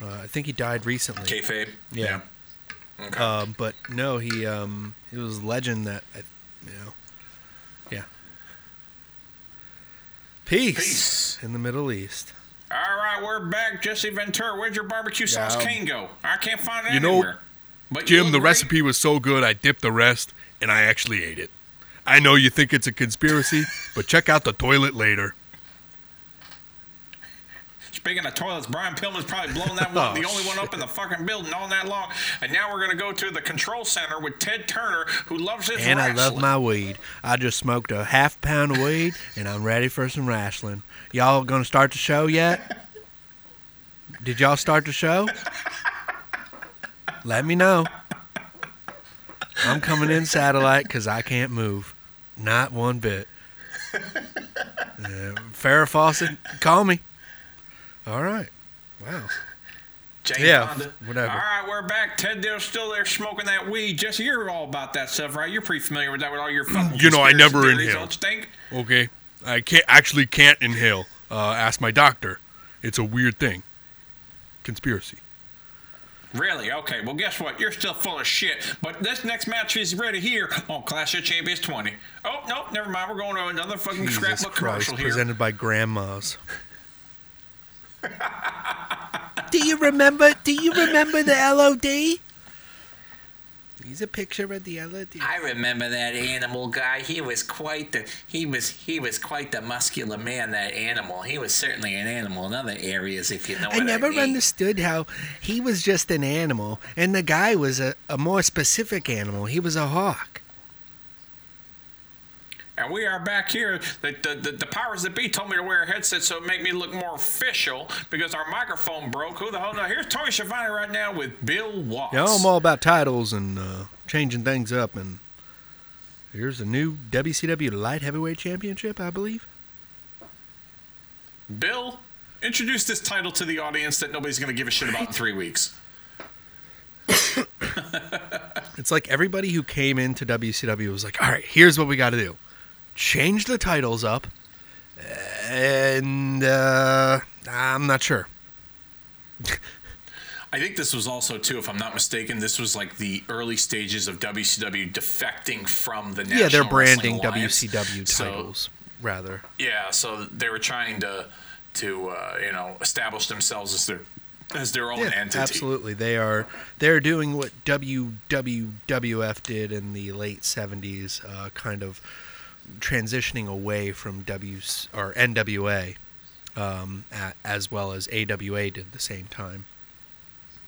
uh, I think he died recently. Kayfabe. Yeah. yeah. Okay. Um, but no, he um, it was legend that I, you know, yeah. Peace, Peace in the Middle East. All right, we're back, Jesse Ventura. Where'd your barbecue sauce yeah. cane go? I can't find it you anywhere. Know, but Jim, you the great. recipe was so good, I dipped the rest, and I actually ate it. I know you think it's a conspiracy, but check out the toilet later. Speaking of toilets, Brian Pillman's probably blown that one, oh, the only shit. one up in the fucking building all that long. And now we're going to go to the control center with Ted Turner, who loves his and wrestling. And I love my weed. I just smoked a half pound of weed, and I'm ready for some wrestling. Y'all going to start the show yet? Did y'all start the show? Let me know. I'm coming in satellite because I can't move. Not one bit. Yeah, Farrah Fawcett, call me. All right. Wow. Jane yeah, Fonda. Whatever. All right, we're back. Ted Dill's still there smoking that weed. Jesse, you're all about that stuff, right? You're pretty familiar with that with all your fucking You know, I never inhale. Okay. I can't actually can't inhale. Uh, ask my doctor. It's a weird thing. Conspiracy. Really? Okay. Well, guess what? You're still full of shit. But this next match is ready here on Clash of Champions twenty. Oh, no, never mind. We're going to another fucking Jesus scrapbook Christ, commercial presented here. Presented by grandmas. Do you remember? Do you remember the L O D? He's a picture of the L O D. I remember that animal guy. He was quite the he was he was quite the muscular man. That animal. He was certainly an animal in other areas, if you know what I mean. I never understood how he was just an animal, and the guy was a, a more specific animal. He was a hawk. And we are back here. The, the, the powers that be told me to wear a headset so it make me look more official because our microphone broke. Who the hell knows? Here's Tony Schiavone right now with Bill Watts. Yeah, I'm all about titles and uh, changing things up. And here's the new W C W Light Heavyweight Championship, I believe. Bill, introduce this title to the audience that nobody's going to give a shit about in three weeks. It's like everybody who came into W C W was like, all right, here's what we got to do. Change the titles up, and uh, I'm not sure. I think this was also, too, if I'm not mistaken, this was like the early stages of W C W defecting from the National Wrestling Alliance. Yeah, they're branding W C W titles, rather. Yeah, so they were trying to, to uh, you know, establish themselves as their as their own yeah, entity. Absolutely, they are. They're doing what W W F did in the late seventies, uh, kind of. Transitioning away from W or N W A, um, at, as well as A W A did the same time.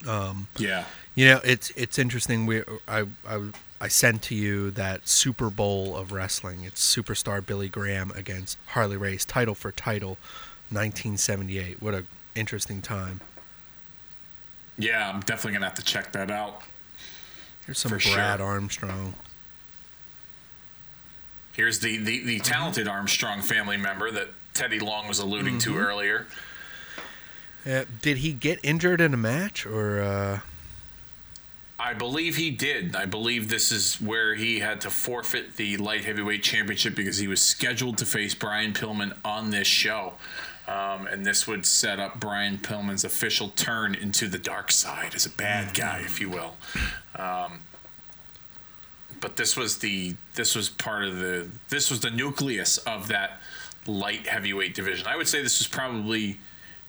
Um, yeah, you know it's it's interesting. We I, I I sent to you that Super Bowl of wrestling. It's superstar Billy Graham against Harley Race, title for title, nineteen seventy-eight. What a interesting time. Yeah, I'm definitely gonna have to check that out. Here's some for Brad sure. Armstrong. Here's the, the, the talented Armstrong family member that Teddy Long was alluding mm-hmm. to earlier. Uh, did he get injured in a match? or? Uh... I believe he did. I believe this is where he had to forfeit the light heavyweight championship because he was scheduled to face Brian Pillman on this show. Um, and this would set up Brian Pillman's official turn into the dark side as a bad guy, if you will. Um But this was the this was part of the this was the nucleus of that light heavyweight division. I would say this was probably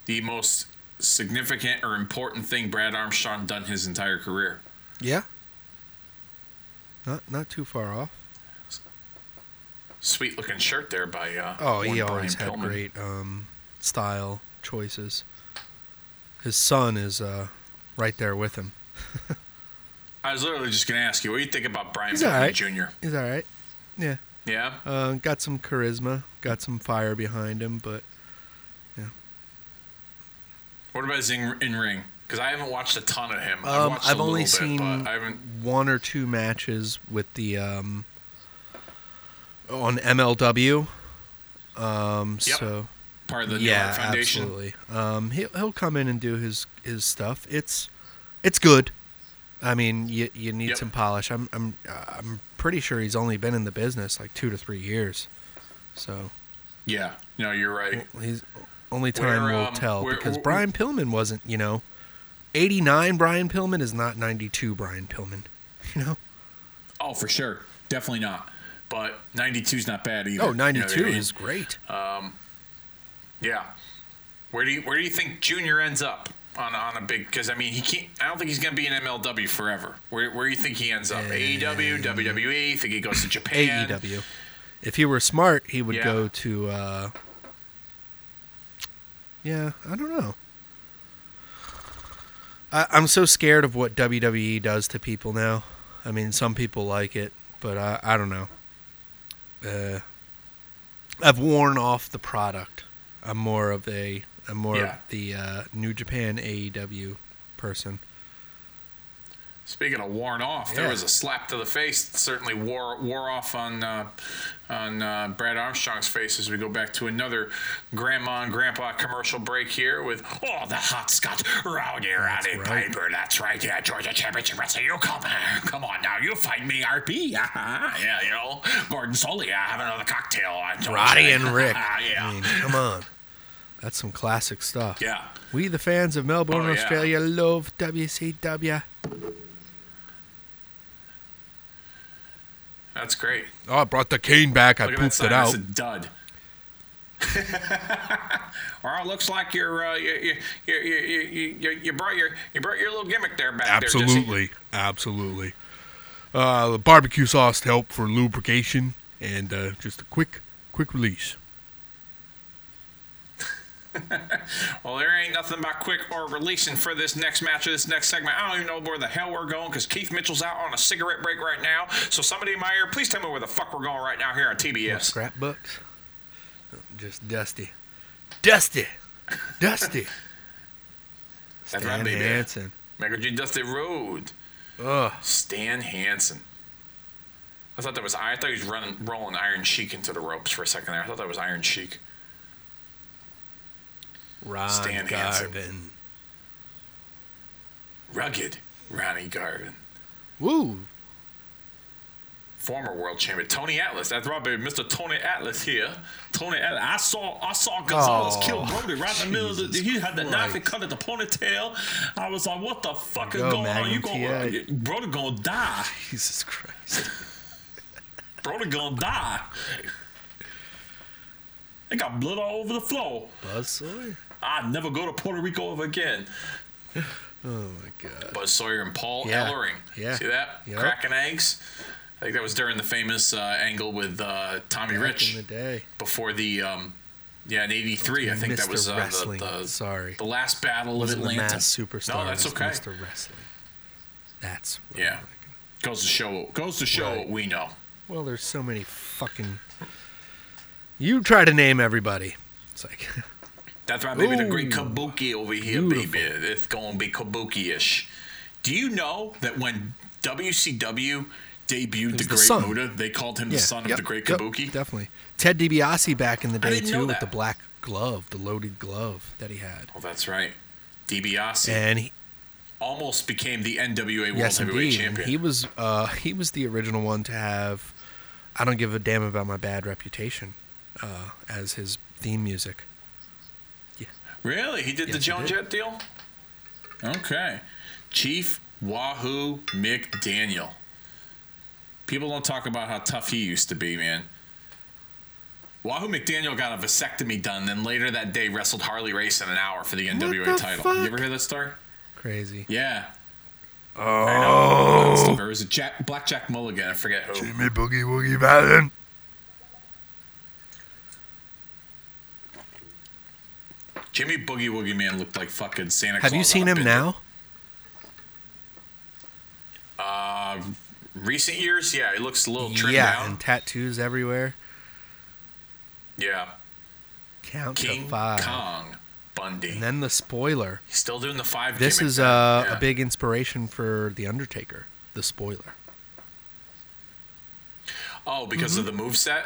the most significant or important thing Brad Armstrong done his entire career. Yeah. Not not too far off. Sweet looking shirt there by uh, oh he always had great um, style choices. His son is uh, right there with him. I was literally just going to ask you, what do you think about Brian Pillman right. Junior? He's all right. Yeah. Yeah? Uh, got some charisma, got some fire behind him, but, yeah. What about his in-ring? Because I haven't watched a ton of him. Um, I've watched I've a only bit, seen but I haven't... one or two matches with the um, on M L W. Um, yep. So, part of the yeah, New York Foundation. Absolutely. Um, he'll, he'll come in and do his, his stuff. It's it's good. I mean, you you need yep. some polish. I'm I'm I'm pretty sure he's only been in the business like two to three years, so. Yeah, no, you're right. He's only time we're, will um, tell we're, because we're, Brian Pillman wasn't, you know, eighty-nine Brian Pillman is not ninety-two Brian Pillman, you know. Oh, for sure, definitely not. But ninety-two is not bad either. Oh, ninety-two you know, is great. Um, yeah, where do you where do you think Junior ends up? On, on a big, because I mean, he can't, I don't think he's going to be in M L W forever. Where where do you think he ends up? A E W, W W E? Think he goes to Japan? A E W. If he were smart, he would yeah. go to, uh, yeah, I don't know. I, I'm so scared of what W W E does to people now. I mean, some people like it, but I, I don't know. Uh, I've worn off the product. I'm more of a... I'm more yeah. of the uh, New Japan A E W person. Speaking of worn off, yeah. there was a slap to the face that certainly wore wore off on uh, on uh, Brad Armstrong's face as we go back to another Grandma and Grandpa commercial break here with oh the hot Scott Rowdy Roddy right. Piper. That's right, yeah, Georgia Championship Wrestling. You come, come on now, you fight me, R P. Uh-huh. Yeah, you know, Gordon Solie. I have another cocktail. On Roddy and Rick. yeah, I mean, come on. That's some classic stuff. Yeah. We, the fans of Melbourne, oh, Australia, yeah. love W C W. That's great. Oh, I brought the cane back. Look I pooped it out. That's a dud. Well, it looks like you're, uh, you, you, you, you, you, you, brought your, you brought your little gimmick there back absolutely. there. Absolutely. Absolutely. Uh, the barbecue sauce to help for lubrication and uh, just a quick, quick release. Well, there ain't nothing about quick or releasing for this next match or this next segment. I don't even know where the hell we're going because Keith Mitchell's out on a cigarette break right now. So somebody in my ear, please tell me where the fuck we're going right now here on T B S. Scrapbooks? Just Dusty. Dusty. Dusty. Stan That's right, baby. Hansen. Mega G Dusty Road. Ugh. Stan Hansen. I thought that was I thought he was running, rolling Iron Sheik into the ropes for a second there. I thought that was Iron Sheik. Ron Stan Garvin. Hansen. Rugged Ronnie Garvin. Woo. Former world champion Tony Atlas. That's right, baby. Mister Tony Atlas here. Tony Atlas. I saw I saw Gonzalez oh, kill Brody right in the middle of the he had the Christ. knife and cut at the ponytail. I was like, what the fuck is go, going Magnum on? You gonna T I Brody gonna die. Jesus Christ. Brody gonna die. They got blood all over the floor. Buzz Sawyer? I'd never go to Puerto Rico ever again. Oh, my God. Buzz Sawyer and Paul yeah. Ellering. Yeah. See that? Yep. Cracking eggs. I think that was during the famous uh, angle with uh, Tommy Back Rich. Back in the day. Before the, um, yeah, in eighty-three, I think Mister that was uh, Wrestling. The, the, Sorry. the last battle was of Atlanta. The mass superstar no, that's okay. Mister Wrestling. That's what yeah. Goes to show, goes to show right. what we know. Well, there's so many fucking... You try to name everybody. It's like that's right, baby. Ooh, the great kabuki over here, beautiful. baby. It's gonna be kabuki-ish. Do you know that when W C W debuted the, the Great son. Muta, they called him yeah. the son yep. of the Great Kabuki? Yep. Definitely. Ted DiBiase back in the day too, with the black glove, the loaded glove that he had. Oh, that's right, DiBiase. And he almost became the N W A World yes, Heavyweight indeed. Champion. He was, uh, he was the original one to have. I don't give a damn about my bad reputation. Uh, as his theme music. Yeah. Really? He did yes, the Joan did. Jett deal? Okay. Chief Wahoo McDaniel. People don't talk about how tough he used to be, man. Wahoo McDaniel got a vasectomy done, then later that day wrestled Harley Race in an hour for the N W A what the title. Fuck? You ever hear that story? Crazy. Yeah. Oh. There was a Jack, Black Jack Mulligan. I forget who. Jimmy Boogie Woogie Madden. Jimmy Boogie Woogie Man looked like fucking Santa Claus. Have you seen him now? Uh, recent years, yeah, he looks a little trimmed yeah, down. Yeah, and tattoos everywhere. Yeah. Count King to five. Kong Bundy. And then the spoiler. He's still doing the five. This is uh, yeah. a big inspiration for The Undertaker. The spoiler. Oh, because mm-hmm. of the moveset?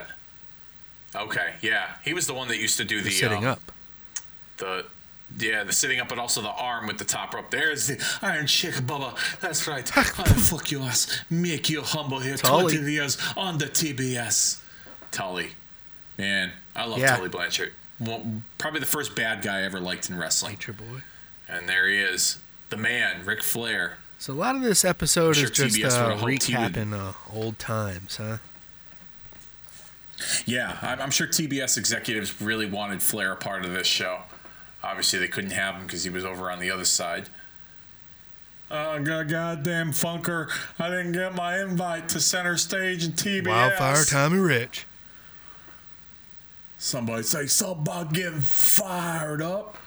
Okay, yeah, he was the one that used to do You're the sitting um, up. The yeah, the sitting up, but also the arm with the top rope. There's the Iron Sheik, Bubba. That's right. I'll fuck your ass, make you humble here. Tully. Twenty years on the T B S. Tully, man, I love yeah. Tully Blanchard. Well, probably the first bad guy I ever liked in wrestling. Nature boy. And there he is, the man, Ric Flair. So a lot of this episode sure is just uh, recapping uh, old times, huh? Yeah, I'm, I'm sure T B S executives really wanted Flair a part of this show. Obviously, they couldn't have him because he was over on the other side. Oh, goddamn funker. I didn't get my invite to center stage and T B S. Wildfire Tommy Rich. Somebody say somebody getting fired up.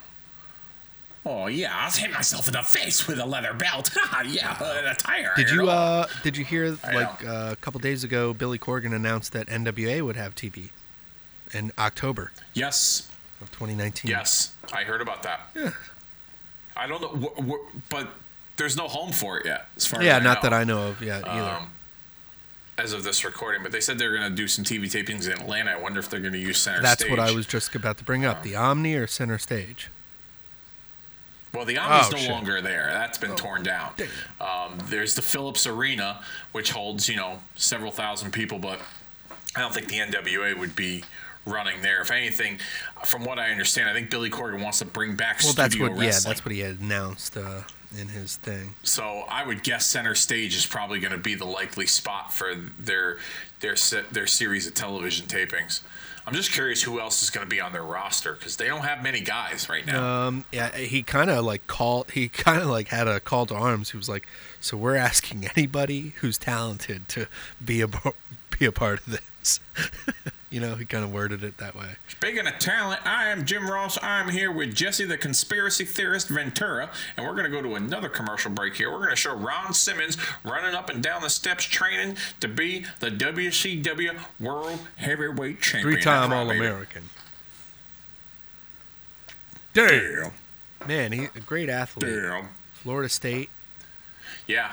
Oh, yeah. I hit myself in the face with a leather belt. yeah, and a tire. Did you, uh, did you hear, like, uh, a couple days ago, Billy Corgan announced that N W A would have T B in October? Yes. Of twenty nineteen. Yes. I heard about that. Yeah. I don't know, wh- wh- but there's no home for it yet, as far yeah, as I not know. that I know of yet either. Um, as of this recording, but they said they're going to do some T V tapings in Atlanta. I wonder if they're going to use center That's stage. That's what I was just about to bring up, um, the Omni or center stage? Well, the Omni's oh, no shit. longer there. That's been oh, torn down. Um, there's the Phillips Arena, which holds, you know, several thousand people, but I don't think the N W A would be running there. If anything, from what I understand, I think Billy Corgan wants to bring back well, studio that's what, wrestling. Yeah, that's what he had announced uh, in his thing. So I would guess center stage is probably going to be the likely spot for their their their series of television tapings. I'm just curious who else is going to be on their roster because they don't have many guys right now. Um, yeah, he kind of like called. He kind of like had a call to arms. He was like, "So we're asking anybody who's talented to be a be a part of this." You know, he kind of worded it that way. Speaking of talent, I am Jim Ross. I am here with Jesse, the conspiracy theorist Ventura, and we're going to go to another commercial break here. We're going to show Ron Simmons running up and down the steps, training to be the W C W World Heavyweight Champion. Three-time All-American. Damn. Man, he's a great athlete. Damn. Florida State. Yeah.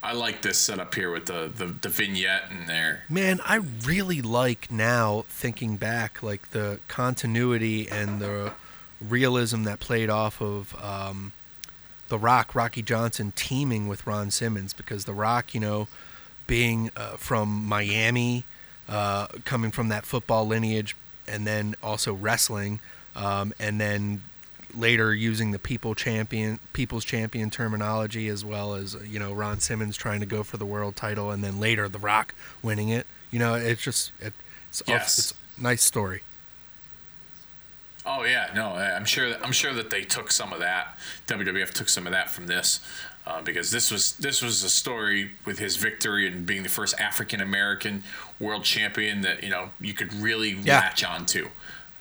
I like this setup here with the, the, the vignette in there. Man, I really like now, thinking back, like the continuity and the realism that played off of um, The Rock, Rocky Johnson, teaming with Ron Simmons. Because The Rock, you know, being uh, from Miami, uh, coming from that football lineage, and then also wrestling, um, and then later using the people champion, people's champion terminology, as well as, you know, Ron Simmons trying to go for the world title, and then later The Rock winning it. You know, it's just it, it's, yes. it's a nice story. Oh yeah, no, I'm sure. I'm sure that they took some of that. W W F took some of that from this, uh, because this was this was a story with his victory and being the first African American world champion that, you know, you could really yeah. latch on to.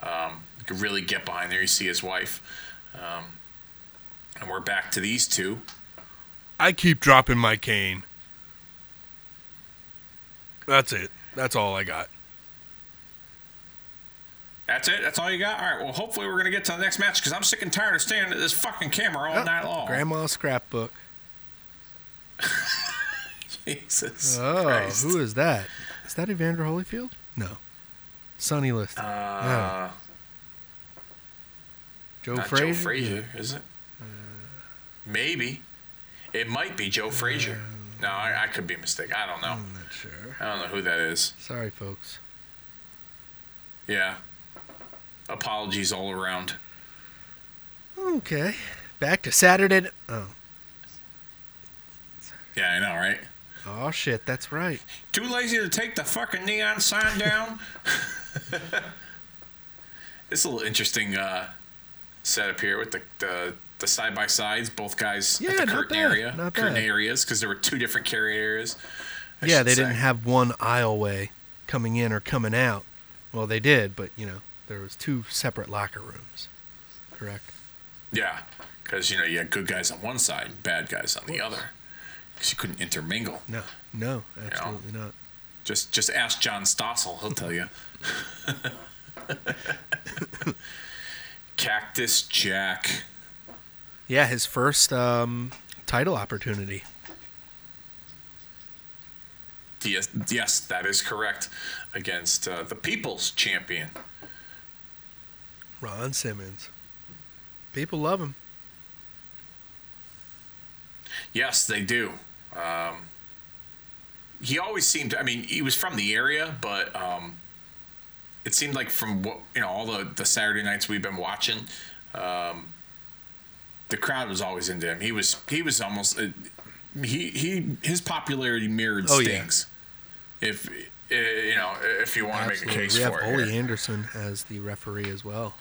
Um, Could really get behind there. You see his wife, um, and we're back to these two. I keep dropping my cane. That's it. That's all I got. That's it. That's all you got. All right. Well, hopefully we're gonna get to the next match because I'm sick and tired of staring at this fucking camera all oh, night long. Grandma's scrapbook. Jesus. Oh, Christ. Who is that? Is that Evander Holyfield? No. Sonny Liston. Uh, no. Joe Not Frazier? Joe Frazier, is it? Uh, Maybe. It might be Joe Frazier. Uh, no, I, I could be mistaken. I don't know. I'm not sure. I don't know who that is. Sorry, folks. Yeah. Apologies all around. Okay. Back to Saturday. Oh. Yeah, I know, right? Oh, shit, that's right. Too lazy to take the fucking neon sign down? It's a little interesting, uh... set up here with the the, the side by sides, both guys yeah, at the curtain bad, area, curtain bad. areas, because there were two different carry areas. I yeah, they say. didn't have one aisleway coming in or coming out. Well, they did, but you know there was two separate locker rooms. Correct. Yeah, because you know you had good guys on one side, bad guys on the other, because you couldn't intermingle. No, no, absolutely you know? not. Just just ask John Stossel; he'll tell you. Cactus Jack. Yeah, his first um, title opportunity. Yes, yes, that is correct. Against uh, the People's Champion. Ron Simmons. People love him. Yes, they do. Um, he always seemed, I mean, he was from the area, but... Um, It seemed like from what you know all the, the Saturday nights we've been watching, um, the crowd was always into him. He was he was almost uh, he he his popularity mirrored oh, Sting's. Yeah. If uh, you know if you want Absolutely. to make a case we for it, we have Ole Anderson as the referee as well.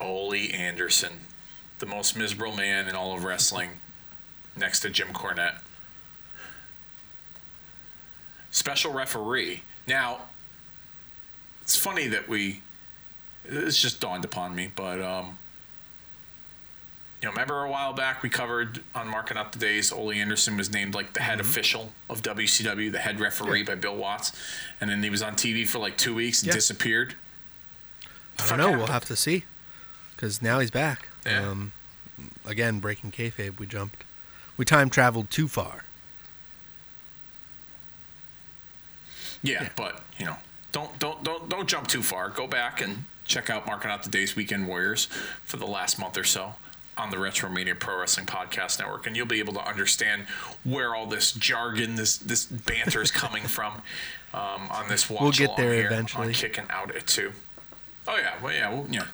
Ole Anderson, the most miserable man in all of wrestling, next to Jim Cornette. Special referee now. It's funny that we, it's just dawned upon me, but, um, you know, remember a while back we covered on Marking Out the Days, Ole Anderson was named like the head mm-hmm. official of W C W, the head referee yeah. by Bill Watts, and then he was on T V for like two weeks and yeah. disappeared. I don't know, happened? We'll have to see. because now he's back. Yeah. Um, again, breaking kayfabe, we jumped. We time traveled too far. Yeah, yeah, but you know, don't don't don't don't jump too far. Go back and check out Marking Out the Day's Weekend Warriors for the last month or so on the Retromania Pro Wrestling Podcast Network, and you'll be able to understand where all this jargon, this this banter is coming from. Um, on this watch, we'll get there here, eventually. On Kicking Out at two. Oh yeah, well yeah, well, yeah.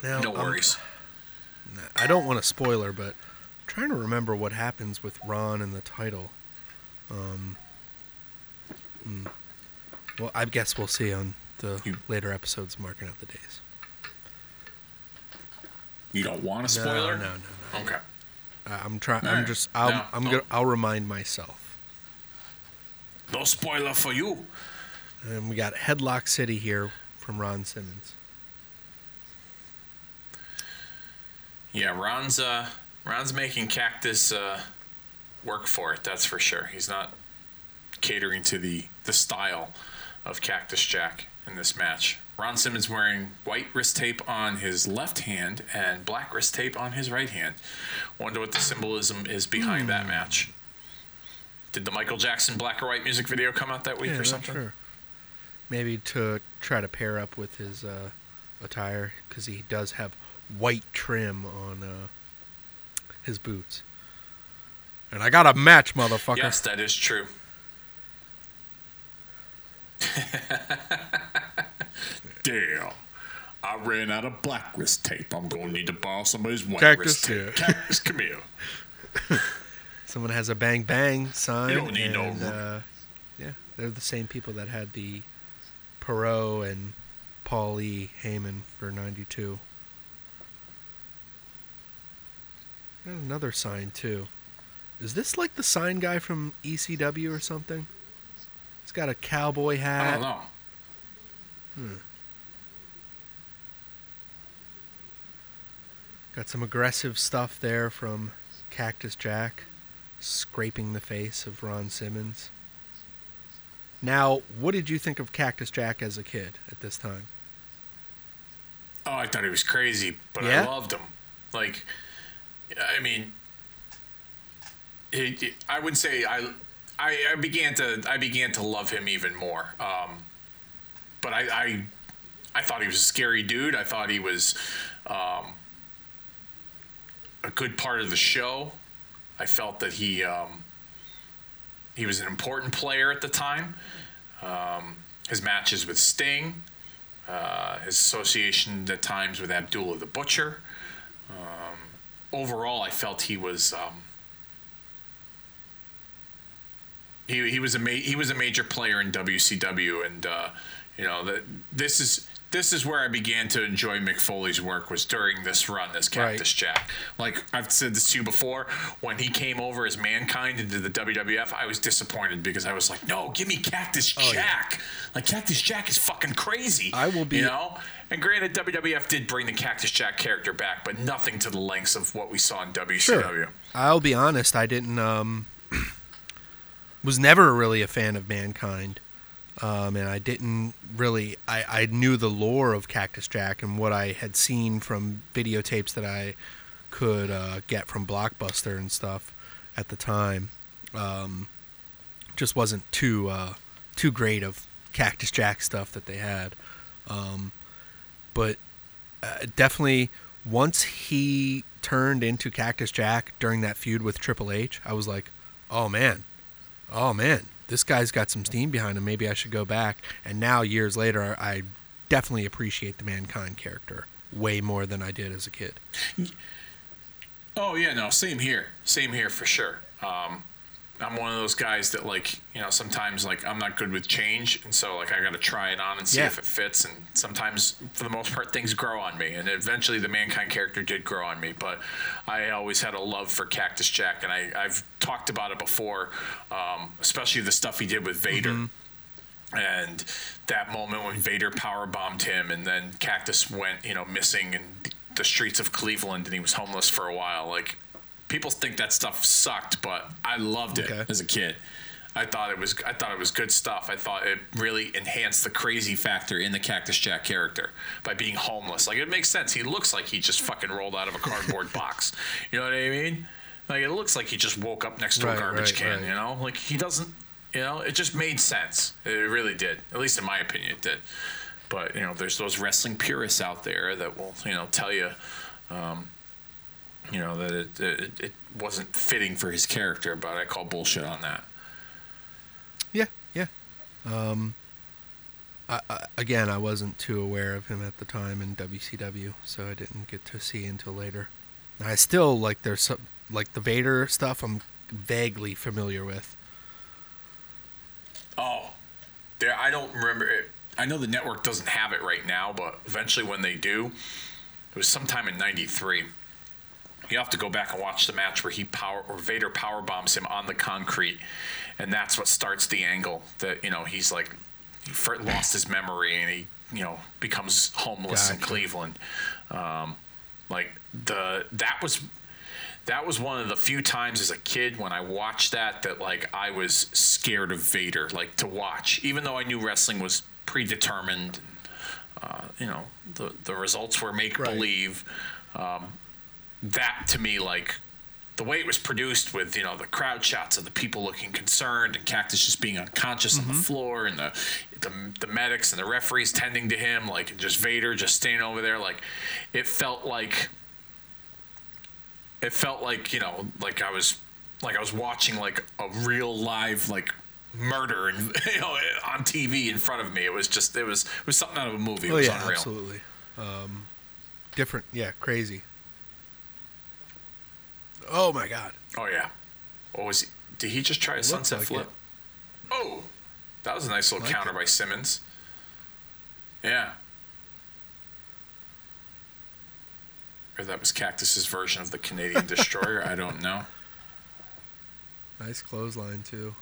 Now, no worries. Um, I don't want to spoiler, but I'm trying to remember what happens with Ron and the title. Um. Well, I guess we'll see on the you, later episodes of Marking Out the Days. You don't want a spoiler? No, no, no. no okay. Uh, I'm trying. I'm right. just. I'll. No, I'm gonna. I'll remind myself. No spoiler for you. And we got Headlock City here from Ron Simmons. Yeah, Ron's. Uh, Ron's making Cactus uh, work for it. That's for sure. He's not catering to the the style of Cactus Jack in this match. Ron Simmons wearing white wrist tape on his left hand and black wrist tape on his right hand. Wonder what the symbolism is behind mm. that match. Did the Michael Jackson black or white music video come out that week yeah, or something? Sure. Maybe to try to pair up with his uh, attire, because he does have white trim on uh, his boots. And I got a match, motherfucker. Yes, that is true. Damn, I ran out of black wrist tape. I'm gonna need to borrow somebody's white Cactus, wrist tape. Yeah. Cactus, come here. Someone has a bang bang sign. You don't need and, no. Uh, yeah, they're the same people that had the Perot and Paul E. Heyman for ninety-two. Got another sign too. Is this like the sign guy from E C W or something? He's got a cowboy hat. I don't know. Hmm. Got some aggressive stuff there from Cactus Jack, scraping the face of Ron Simmons. Now, what did you think of Cactus Jack as a kid at this time? Oh, I thought he was crazy, but yeah? I loved him. Like, I mean, it, it, I would say I... I, I began to I began to love him even more, um, but I, I I thought he was a scary dude. I thought he was um, a good part of the show. I felt that he um, he was an important player at the time. Um, his matches with Sting, uh, his association at times with Abdullah the Butcher. Um, overall, I felt he was. Um, He he was a ma- he was a major player in W C W, and uh, you know that this is this is where I began to enjoy Mick Foley's work, was during this run as Cactus right. Jack. Like I've said this to you before, when he came over as Mankind into the W W F, I was disappointed because I was like, no, give me Cactus oh, Jack. Yeah. Like Cactus Jack is fucking crazy. I will be, you know. And granted, W W F did bring the Cactus Jack character back, but nothing to the lengths of what we saw in W C W. Sure. I'll be honest, I didn't. Um... was never really a fan of Mankind, um, and I didn't really, I, I knew the lore of Cactus Jack and what I had seen from videotapes that I could uh, get from Blockbuster and stuff at the time. Um, just wasn't too uh, too great of Cactus Jack stuff that they had. Um, but uh, definitely, once he turned into Cactus Jack during that feud with Triple H, I was like, oh man, Oh, man, this guy's got some steam behind him. Maybe I should go back. And now, years later, I definitely appreciate the Mankind character way more than I did as a kid. Oh, yeah, no, same here. Same here for sure. Um, I'm one of those guys that, like, you know, sometimes, like, I'm not good with change. And so, like, I got to try it on and see yeah. if it fits. And sometimes, for the most part, things grow on me. And eventually the Mankind character did grow on me. But I always had a love for Cactus Jack. And I, I've talked about it before, um, especially the stuff he did with Vader. Mm-hmm. And that moment when Vader powerbombed him and then Cactus went, you know, missing in the streets of Cleveland and he was homeless for a while. Like, people think that stuff sucked, but I loved it okay. as a kid. I thought it was I thought it was good stuff. I thought it really enhanced the crazy factor in the Cactus Jack character by being homeless. Like, it makes sense. He looks like he just fucking rolled out of a cardboard box. You know what I mean? Like, it looks like he just woke up next to right, a garbage right, can, right. you know? Like, he doesn't, you know, it just made sense. It really did. At least in my opinion, it did. But, you know, there's those wrestling purists out there that will, you know, tell you, um, you know, that it, it, it wasn't fitting for his character, but I call bullshit on that. Yeah, yeah. Um, I, I, again, I wasn't too aware of him at the time in W C W, so I didn't get to see until later. I still, like, there's some, like the Vader stuff I'm vaguely familiar with. Oh, there I don't remember it. I know the network doesn't have it right now, but eventually when they do, it was sometime in ninety-three. You have to go back and watch the match where he power or Vader power bombs him on the concrete, and that's what starts the angle that, you know, he's like he lost his memory and he, you know, becomes homeless gotcha. in Cleveland. Um, like the that was that was one of the few times as a kid when I watched that that like I was scared of Vader, like to watch, even though I knew wrestling was predetermined, uh, you know, the the results were make believe. Right. Um, that to me, like the way it was produced with, you know, the crowd shots of the people looking concerned and Cactus just being unconscious mm-hmm. on the floor and the, the the medics and the referees tending to him, like just Vader just standing over there, like it felt like it felt like you know, like I was like I was watching like a real live like. murder and, you know, on T V in front of me. It was just it was it was something out of a movie. It oh, was yeah, unreal. Absolutely. Um, different, yeah, crazy. Oh my god. Oh yeah. What was he, did he just try a it sunset like flip? It. Oh, that was a nice little like counter it. by Simmons. Yeah. Or that was Cactus's version of the Canadian Destroyer. I don't know. Nice clothesline too.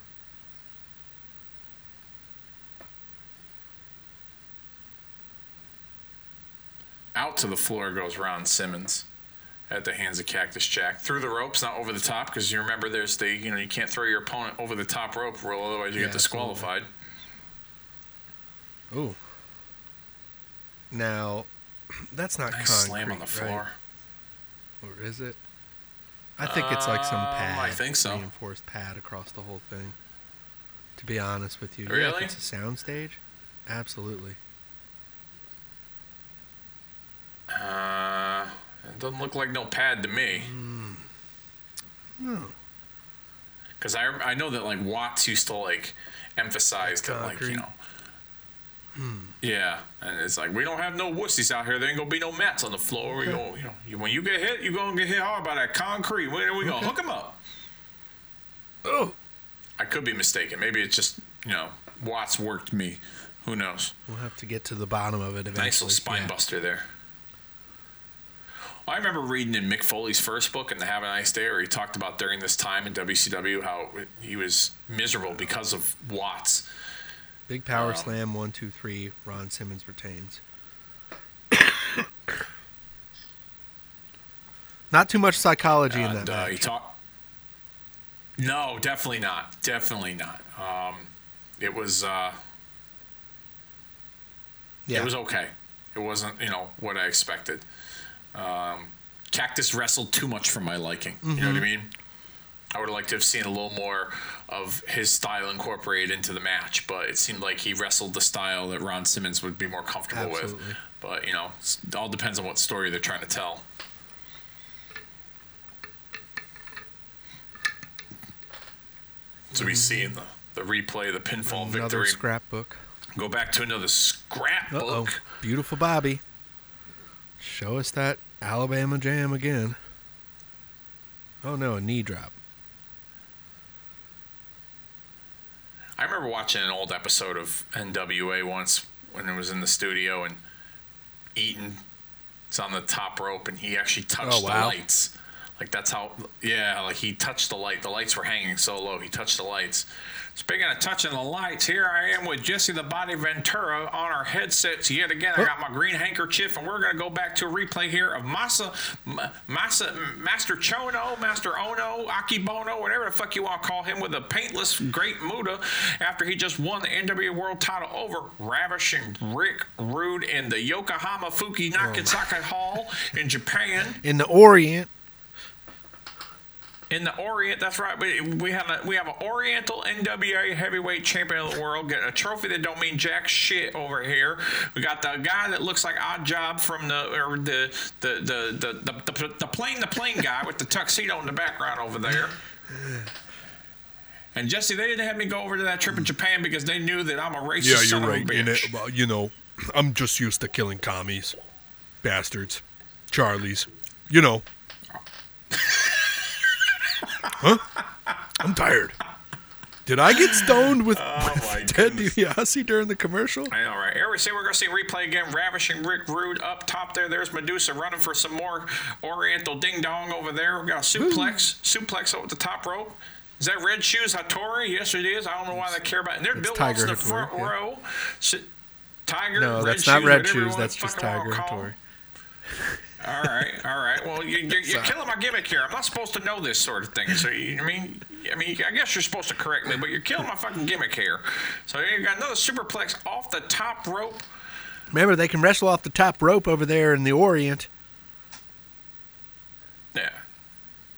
Out to the floor goes Ron Simmons at the hands of Cactus Jack. Through the ropes, not over the top, because you remember there's the, you know, you can't throw your opponent over the top rope rule, otherwise you yeah, get disqualified. Absolutely. Ooh. Now, that's not nice concrete, slam on the floor. Right? Or is it? I think uh, it's like some pad. I think so. Reinforced pad across the whole thing. To be honest with you. Really? Yeah, if it's a soundstage? Absolutely. Uh, it doesn't look like no pad to me. No. Because I, I know that, like, Watts used to, like, emphasize that, like, you know. Hmm. Yeah. And it's like, we don't have no wussies out here. There ain't going to be no mats on the floor. Okay. You know, you know you, when you get hit, you're going to get hit hard by that concrete. Where are we going to hook them up? Oh. I could be mistaken. Maybe it's just, you know, Watts worked me. Who knows? We'll have to get to the bottom of it eventually. Nice little spine yeah. buster there. I remember reading in Mick Foley's first book, in the Have a Nice Day, where he talked about during this time in W C W how he was miserable because of Watts. Big power um, slam, one, two, three, Ron Simmons retains. Not too much psychology and, in that uh, match. He talk- no, definitely not. Definitely not. Um, it was uh, yeah. It was okay. It wasn't, you know, what I expected. Um, Cactus wrestled too much for my liking. Mm-hmm. You know what I mean? I would have liked to have seen a little more of his style incorporated into the match, but it seemed like he wrestled the style that Ron Simmons would be more comfortable Absolutely. with. But, you know, it all depends on what story they're trying to tell. So mm-hmm. we see in the, the replay the pinfall another victory. Another scrapbook. Go back to another scrapbook. Uh-oh. Beautiful Bobby. Show us that Alabama Jam again. Oh, no, a knee drop. I remember watching an old episode of N W A once when it was in the studio, and Eaton is on the top rope, and he actually touched oh, wow. the lights. Like, that's how, yeah, like, he touched the light. The lights were hanging so low. He touched the lights. Speaking of touching the lights, here I am with Jesse the Body Ventura on our headsets yet again. I got my green handkerchief, and we're going to go back to a replay here of Masa, Masa, Master Chono, Master Ono, Akibono, whatever the fuck you want to call him, with the paintless Great Muta after he just won the N W A World title over Ravishing Rick Rude in the Yokohama Fuki Nakasaka oh. Hall in Japan. In the Orient. In the Orient, that's right. We, we have a, we have an Oriental N W A heavyweight champion of the world. Get a trophy that don't mean jack shit over here. We got the guy that looks like Odd Job from the or the the the the the, the, the plane the plane guy with the tuxedo in the background over there. And Jesse, they didn't have me go over to that trip in Japan because they knew that I'm a racist. Yeah, you're right. Bitch. It, well, you know, I'm just used to killing commies, bastards, Charlies. You know. Huh? I'm tired. Did I get stoned with, oh with Ted DiBiase during the commercial? I know, right? Here we see we're going to see replay again. Ravishing Rick Rude up top there. There's Medusa running for some more Oriental ding-dong over there. We got a suplex. Ooh. Suplex over the top rope. Is that Red Shoes Hattori? Yes, it is. I don't know why they care about it. And there's Bill Watts in the front yeah. row. So, Tiger, no, Red that's Shoes, not Red Shoes. That's just Tiger Hattori. all right, all right. Well, you, you're, you're killing my gimmick here. I'm not supposed to know this sort of thing. So, you, I mean, I mean, I guess you're supposed to correct me, but you're killing my fucking gimmick here. So, you got another superplex off the top rope. Remember, they can wrestle off the top rope over there in the Orient. Yeah.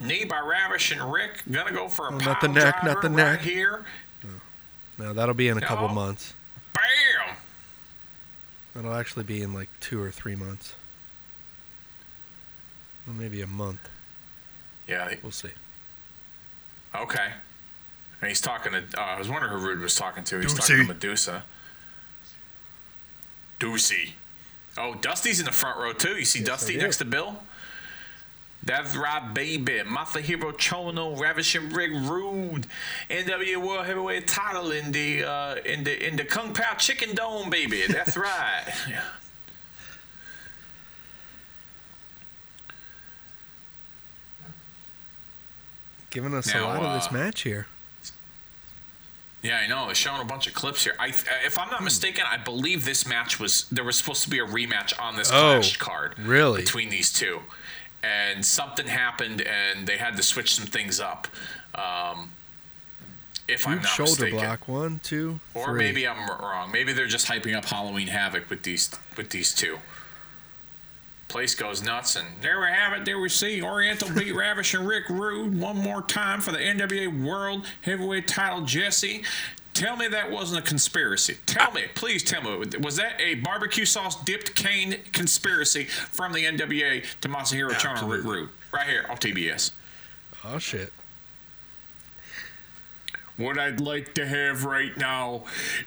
Knee by Ravish and Rick. Gonna go for a oh, pile driver not the neck. Right here. No, that'll be in a couple oh, months. Bam! That'll actually be in like two or three months. Maybe a month. Yeah. We'll see. Okay. And he's talking to... Uh, I was wondering who Rude was talking to. He's Doocy. talking to Medusa. Doocy. Oh, Dusty's in the front row, too. You see yes, Dusty next to Bill? That's right, baby. Masahiro Chono, Ravishing Rick Rude, N W A World Heavyweight title in the, uh, in the, in the Kung Pao Chicken Dome, baby. That's right. Yeah. Giving us now, a lot uh, of this match here. Yeah, I know. They're showing a bunch of clips here. I, if I'm not mistaken, I believe this match was there was supposed to be a rematch on this oh, Clash card, really, between these two, and something happened, and they had to switch some things up. Um, if You've I'm not shoulder mistaken, block one, two, or three. Maybe I'm wrong. Maybe they're just hyping up Halloween Havoc with these with these two. Place goes nuts, and there we have it. There we see Oriental beat Ravish and Rick Rude one more time for the N W A World Heavyweight title. Jesse, tell me that wasn't a conspiracy. Tell me, please tell me. Was that a barbecue sauce dipped cane conspiracy from the N W A to Masahiro Chono and Rick Rude? Right here on T B S. Oh, shit. What I'd like to have right now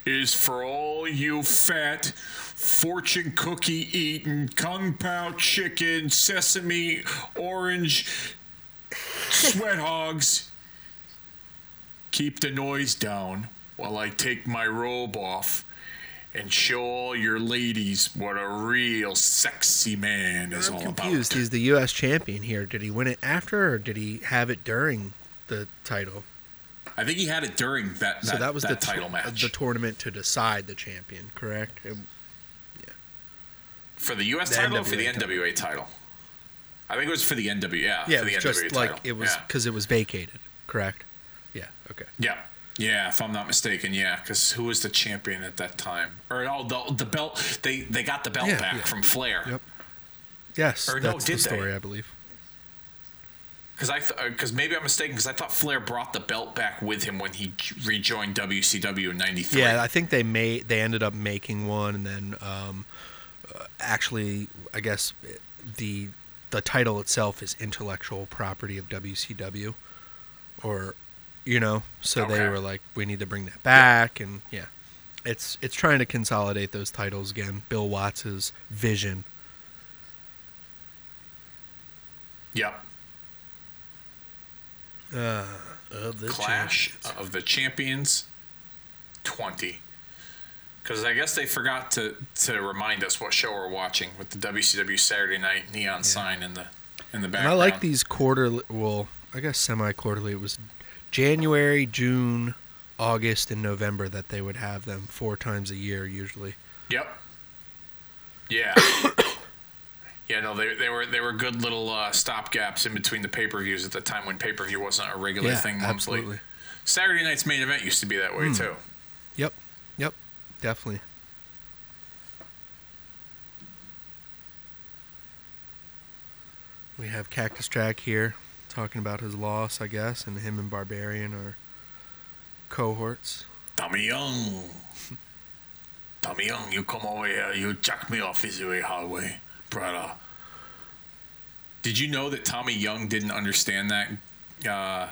is for all you fat, fortune cookie eating, kung pao chicken, sesame, orange, sweat hogs. Keep the noise down while I take my robe off and show all your ladies what a real sexy man is I'm all about. I'm confused. He's the U S champion here. Did he win it after, or did he have it during the title? I think he had it during that, that, so that, was that the title t- match. The tournament to decide the champion, correct? It, yeah. For the U S the title N W A or for the title. N W A title? I think it was for the N W A. Yeah, yeah, for the N W A just title. Like it was because yeah. it was vacated, correct? Yeah, okay. Yeah, yeah. If I'm not mistaken, yeah. Because who was the champion at that time? Or oh, the, the belt. They they got the belt yeah, back yeah. from Flair. Yep. Yes, or, that's no, the story, they? I believe. Because I, because th- maybe I'm mistaken. Because I thought Flair brought the belt back with him when he rejoined W C W in ninety-three. Yeah, I think they made they ended up making one, and then um, actually, I guess the the title itself is intellectual property of W C W, or you know, so okay. they were like, we need to bring that back, yeah. and yeah, it's it's trying to consolidate those titles again. Bill Watts' vision. Yep. Uh, of the Clash champions. of the Champions twenty. Because I guess they forgot to, to remind us what show we're watching with the W C W Saturday Night neon yeah. sign in the in the background. And I like these quarterly, well, I guess semi-quarterly. It was January, June, August and November that they would have them four times a year usually. Yep. Yeah. Yeah, no, they they were they were good little uh, stop gaps in between the pay-per-views at the time when pay-per-view wasn't a regular yeah, thing monthly. Absolutely. Saturday night's main event used to be that way mm. too. Yep. Yep. Definitely. We have Cactus Jack here talking about his loss, I guess, and him and Barbarian are cohorts. Tommy Young. Tommy Young, you come over here, you jack me off his way highway, brother. Did you know that Tommy Young didn't understand that uh,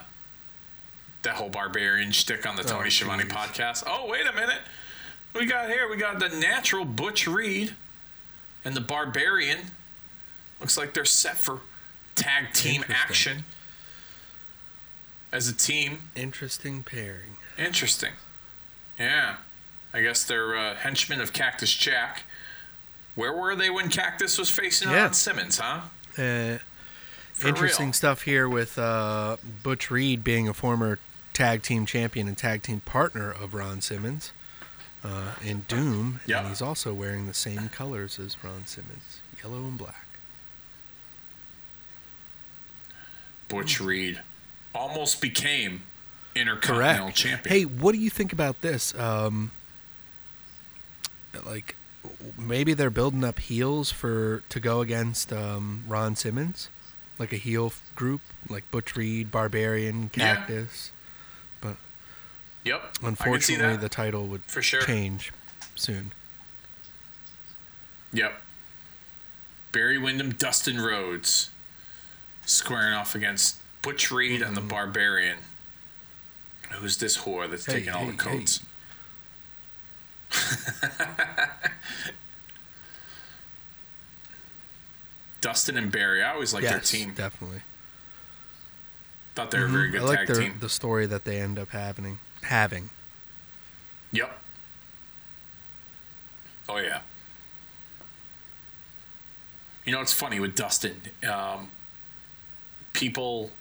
that whole Barbarian shtick on the Tony oh, Schiavone podcast? Oh, wait a minute. We got here, we got the natural Butch Reed and the Barbarian. Looks like they're set for tag team action as a team. Interesting pairing. Interesting. Yeah. I guess they're uh, henchmen of Cactus Jack. Where were they when Cactus was facing yeah. Ron Simmons, huh? Uh, interesting real. Stuff here with uh, Butch Reed being a former tag team champion and tag team partner of Ron Simmons uh, in Doom. Yep. And he's also wearing the same colors as Ron Simmons, yellow and black. Butch Reed almost became Intercontinental Correct. Champion. Hey, what do you think about this? Um, like, maybe they're building up heels for to go against um, Ron Simmons, like a heel group, like Butch Reed, Barbarian, Cactus. Yeah. But yep, unfortunately, the title would for sure. change soon. Yep. Barry Windham, Dustin Rhodes. Squaring off against Butch Reed mm-hmm. and the Barbarian. Who's this whore that's hey, taking hey, all the coats? Hey. Dustin and Barry. I always liked yes, their team. Definitely. Thought they were mm-hmm. a very good I like tag their, team. The story that they end up having. having. Yep. Oh, yeah. You know, it's funny with Dustin. Um... People,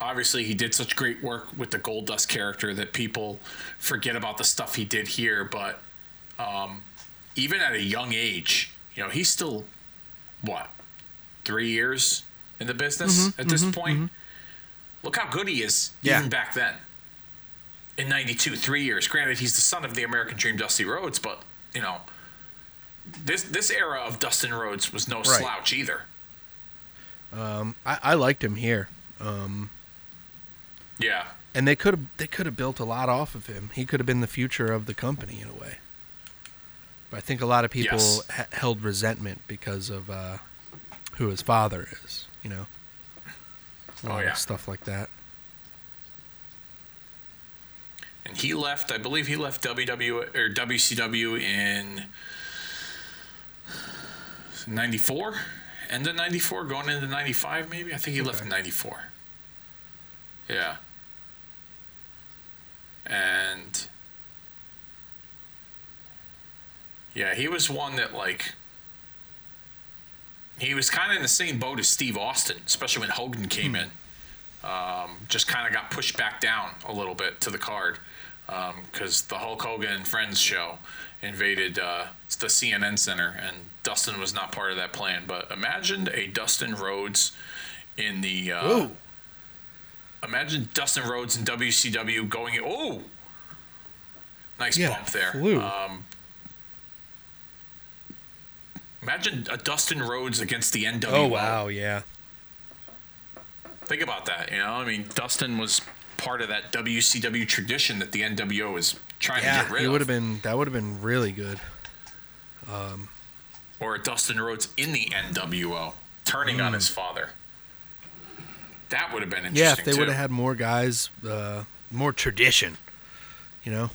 obviously, he did such great work with the Goldust character that people forget about the stuff he did here. But um, even at a young age, you know, he's still, what, three years in the business mm-hmm, at this mm-hmm, point? Mm-hmm. Look how good he is yeah. even back then. In ninety-two, three years. Granted, he's the son of the American Dream, Dusty Rhodes, but, you know, this, this era of Dustin Rhodes was no right. slouch either. Um, I, I liked him here. Um, yeah, and they could have they could have built a lot off of him. He could have been the future of the company in a way. But I think a lot of people yes. ha- held resentment because of uh, who his father is. You know, a lot oh yeah, of stuff like that. And he left. I believe he left W W E or W C W in ninety-four. End of ninety-four, going into ninety-five, maybe? I think he okay. left in ninety-four. Yeah. And, yeah, he was one that, like, he was kind of in the same boat as Steve Austin, especially when Hogan came hmm. in. Um, just kind of got pushed back down a little bit to the card because um, the Hulk Hogan and Friends show invaded uh, the C N N Center, and Dustin was not part of that plan. But imagine a Dustin Rhodes in the uh, Ooh. Imagine Dustin Rhodes in W C W going oh nice yeah, bump there flew. Um, imagine a Dustin Rhodes against the N W O. Oh wow, yeah, think about that. You know, I mean, Dustin was part of that W C W tradition that the N W O is trying yeah, to get rid of. Yeah, it would have been that would have been really good. Um, or Dustin Rhodes in the N W O turning mm. on his father. That would have been interesting. Yeah, if they would have had more guys, uh, more tradition, you know.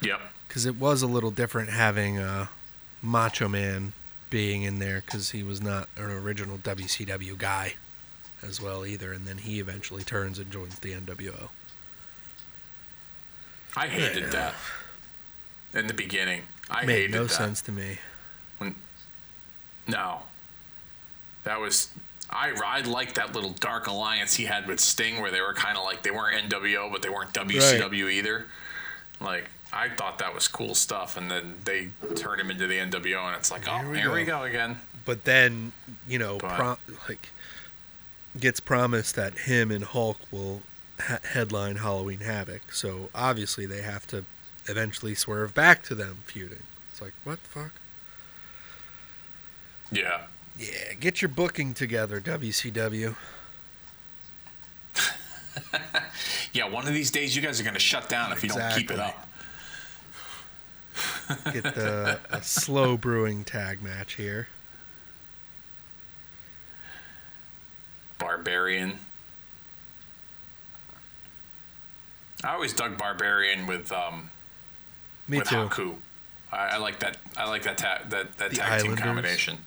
Yep. Because it was a little different having uh, Macho Man being in there because he was not an original W C W guy as well either, and then he eventually turns and joins the N W O. I hated yeah. that in the beginning. I Made hated no that. Made no sense to me. When, no. That was... I, I like that little dark alliance he had with Sting, where they were kind of like, they weren't N W O, but they weren't W C W right. either. Like, I thought that was cool stuff, and then they turned him into the N W O, and it's like, oh, here we, here go. we go again. But then, you know, prom- like gets promised that him and Hulk will ha- headline Halloween Havoc, so obviously they have to eventually swerve back to them feuding. It's like, what the fuck? Yeah. Yeah, get your booking together, W C W. Yeah, one of these days you guys are going to shut down if exactly. you don't keep it up. Get the a slow brewing tag match here. Barbarian. I always dug Barbarian with um Me with too. Haku. I, I like that I like that ta- that that the tag Islanders. Team combination.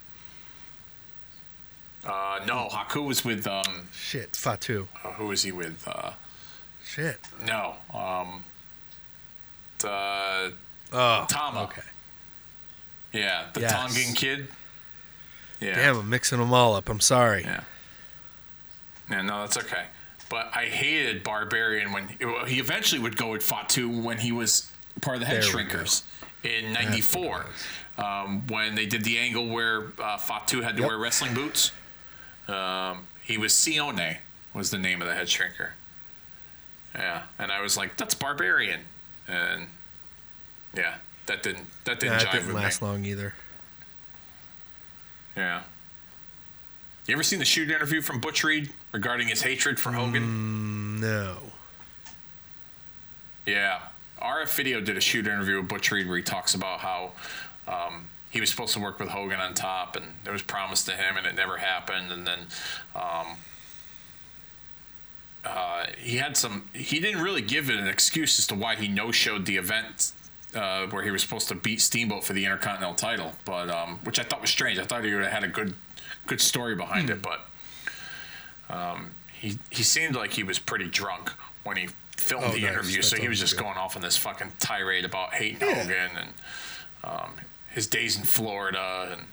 Uh, no, Haku was with um shit, Fatu. Uh, who was he with? Uh, shit. No. Um uh oh, Tama. Okay. Yeah, the yes. Tongan kid. Yeah. Damn, I'm mixing them all up. I'm sorry. Yeah. Yeah, no, that's okay. But I hated Barbarian when he eventually would go with Fatu when he was part of the Head there Shrinkers in ninety-four, um, when they did the angle where uh, Fatu had to yep. wear wrestling boots. Um, he was Sione, was the name of the Head Shrinker. Yeah, and I was like, that's Barbarian, and yeah, that didn't that didn't, yeah, jive didn't with last me. long either. Yeah. You ever seen the shoot interview from Butch Reed regarding his hatred for Hogan? Mm, no. Yeah. R F Video did a shoot interview with Butch Reed where he talks about how um, he was supposed to work with Hogan on top, and it was promised to him, and it never happened. And then um, uh, he had some – he didn't really give it an excuse as to why he no-showed the event uh, where he was supposed to beat Steamboat for the Intercontinental title, but um, which I thought was strange. I thought he would have had a good – good story behind it, but um, he he seemed like he was pretty drunk when he filmed oh, the nice. interview, That's so he was just good. going off on this fucking tirade about hating yeah. Hogan and um, his days in Florida and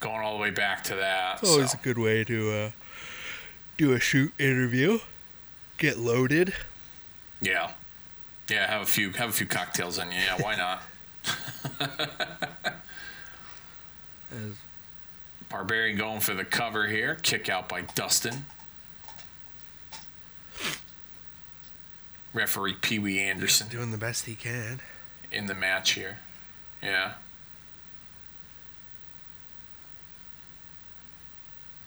going all the way back to that. It's always so. a good way to uh, do a shoot interview, get loaded. Yeah, yeah. Have a few have a few cocktails on you. Yeah, why not? As Barbarian going for the cover here. Kick out by Dustin. Referee Pee Wee Anderson. Doing the best he can. In the match here. Yeah.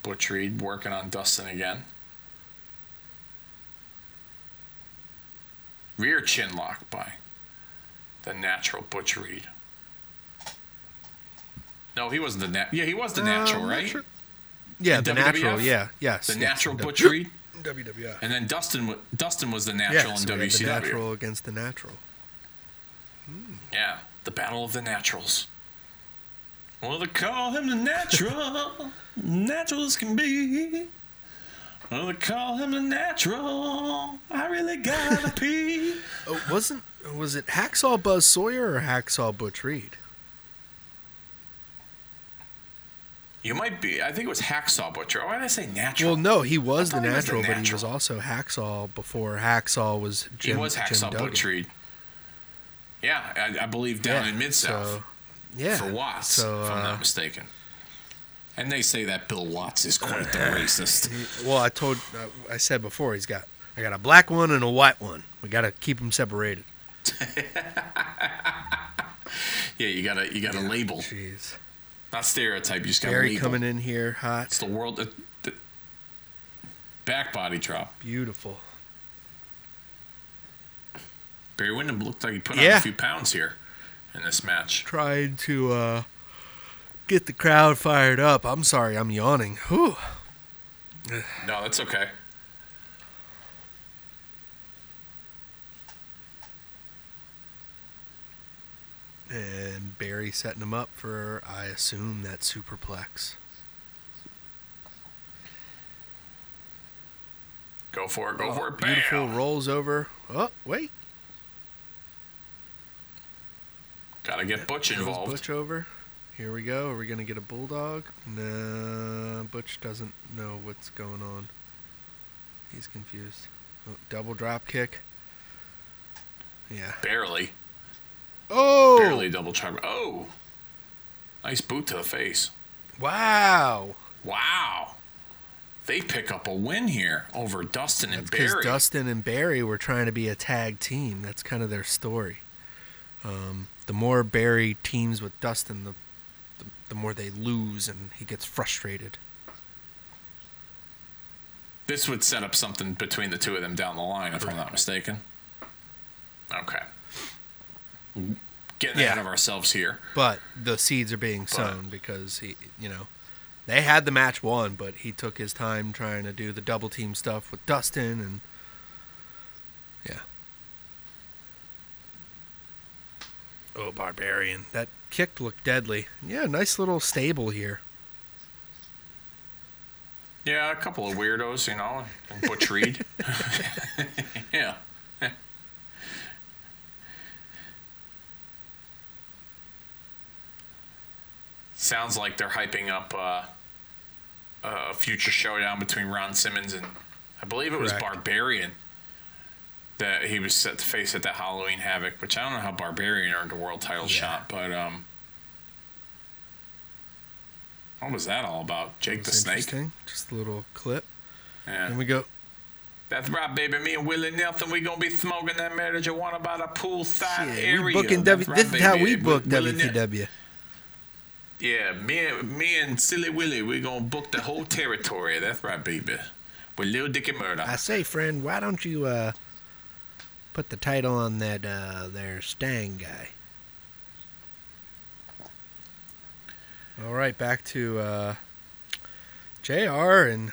Butch Reed working on Dustin again. Rear chin lock by the natural Butch Reed. No, he wasn't the natural. Yeah, he was the natural, uh, right? Sure. Yeah, in the W W F? Natural. Yeah, yes. The yes, natural w- Butch Reed. W W F. And then Dustin, w- Dustin was the natural yes, in W C W. The natural against the natural. Hmm. Yeah, the battle of the naturals. Well, they call him the natural, natural as can be. Well, they call him the natural. I really gotta pee. Oh, wasn't was it Hacksaw Buzz Sawyer or Hacksaw Butch Reed? You might be. I think it was Hacksaw Butcher. Why did I say natural? Well, no, he was, the natural, was the natural, but he was also Hacksaw before Hacksaw was Jim He was Hacksaw Butcher. Yeah, I, I believe down yeah, in Mid-South. So, yeah. For Watts, so, if I'm uh, not mistaken. And they say that Bill Watts is quite uh, the racist. He, well, I told, uh, I said before, he's got, I got a black one and a white one. We got to keep them separated. Yeah, you got to you gotta yeah, label. Jeez. Not stereotype, you just got Barry coming in here hot. It's the world. Uh, the back body drop. Beautiful. Barry Windham looked like he put yeah. on a few pounds here in this match. Trying to uh, get the crowd fired up. I'm sorry, I'm yawning. Whew. No, that's okay. And Barry setting him up for, I assume, that superplex. Go for it, go oh, for it, beautiful, bam. Rolls over. Oh, wait. Gotta get Butch involved. Butch over. Here we go. Are we going to get a bulldog? Nah, Butch doesn't know what's going on. He's confused. Oh, double drop kick. Yeah. Barely. Oh! Barely double charm. Oh! Nice boot to the face. Wow! Wow! They pick up a win here over Dustin and Barry. That's because Dustin and Barry were trying to be a tag team. That's kind of their story. Um, the more Barry teams with Dustin, the, the the more they lose, and he gets frustrated. This would set up something between the two of them down the line, if right. I'm not mistaken. Okay. Getting yeah. ahead of ourselves here. But the seeds are being sown but. because, he, you know, they had the match won, but he took his time trying to do the double team stuff with Dustin, and yeah. Oh, Barbarian. That kick looked deadly. Yeah, nice little stable here. Yeah, a couple of weirdos, you know, and Butch Reed. yeah. Sounds like they're hyping up uh, a future showdown between Ron Simmons and, I believe it was Correct. Barbarian, that he was set to face at the Halloween Havoc, which I don't know how Barbarian earned a world title yeah. shot, but um, what was that all about? Jake the Snake? Just a little clip. Yeah. And we go. That's right, baby. Me and Willie Nelson, we gonna be smoking that marijuana by the poolside yeah, area. We booking w- right, this is how we book W C W. Yeah, me, me and Silly Willie, we gonna book the whole territory. That's right, baby. With Lil Dicky Murdoch. I say, friend, why don't you uh? Put the title on that uh, their Sting guy. All right, back to uh, J R and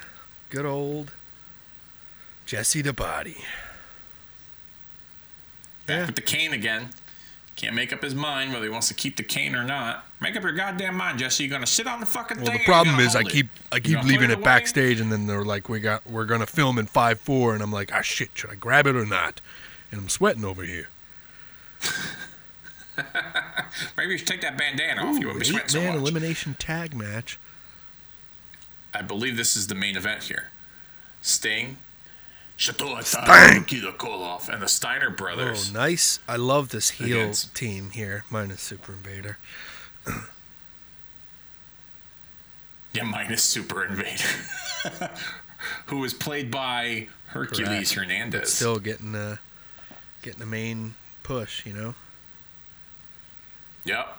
good old Jesse the Body. Back yeah. with the cane again. Can't make up his mind whether he wants to keep the cane or not. Make up your goddamn mind, Jesse. You're gonna sit on the fucking well, thing. Well, the problem is I keep I keep leaving it, it backstage, and then they're like, "We got we're gonna film in five four," and I'm like, "Ah shit, should I grab it or not?" And I'm sweating over here. Maybe you should take that bandana Ooh, off. You wouldn't be sweating so much. Man, elimination tag match. I believe this is the main event here. Sting, Chateau, Sting, Nikita Koloff, and the Steiner brothers. Oh, nice! I love this heel against. team here, minus Super Invader. yeah, minus Super Invader, who was played by Hercules Correct. Hernandez. But still getting a. Uh, Getting the main push, you know? Yep.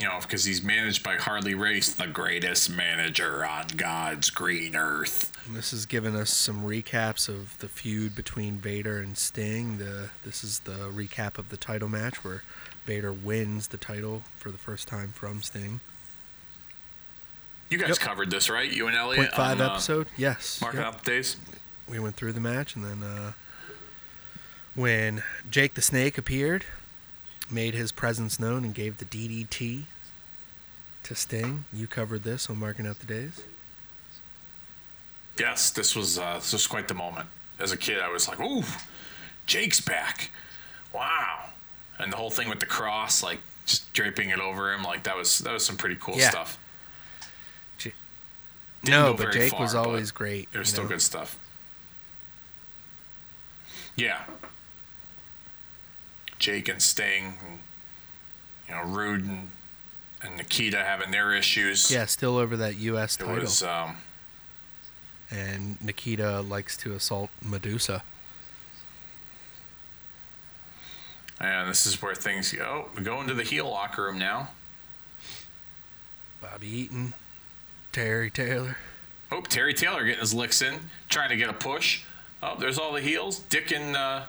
You know, because he's managed by Harley Race, the greatest manager on God's green earth. And this is giving us some recaps of the feud between Vader and Sting. The This is the recap of the title match where Vader wins the title for the first time from Sting. You guys yep. covered this, right? You and Elliot? point five on, episode, uh, yes. Marking yep. Out the Days. We went through the match, and then... Uh, when Jake the Snake appeared, made his presence known, and gave the D D T to Sting. You covered this on Marking Out the Days. Yes, this was uh, this was quite the moment. As a kid, I was like, "Ooh, Jake's back! Wow!" And the whole thing with the cross, like just draping it over him, like that was that was some pretty cool yeah. stuff. J- no, but Jake far, was always great. It was still know? good stuff. Yeah. Jake and Sting, and, you know, Rude and, and Nikita having their issues. Yeah, still over that U S title. It was, um, and Nikita likes to assault Medusa. And this is where things go. We go into the heel locker room now. Bobby Eaton, Terry Taylor. Oh, Terry Taylor getting his licks in, trying to get a push. Oh, there's all the heels. Dick and uh,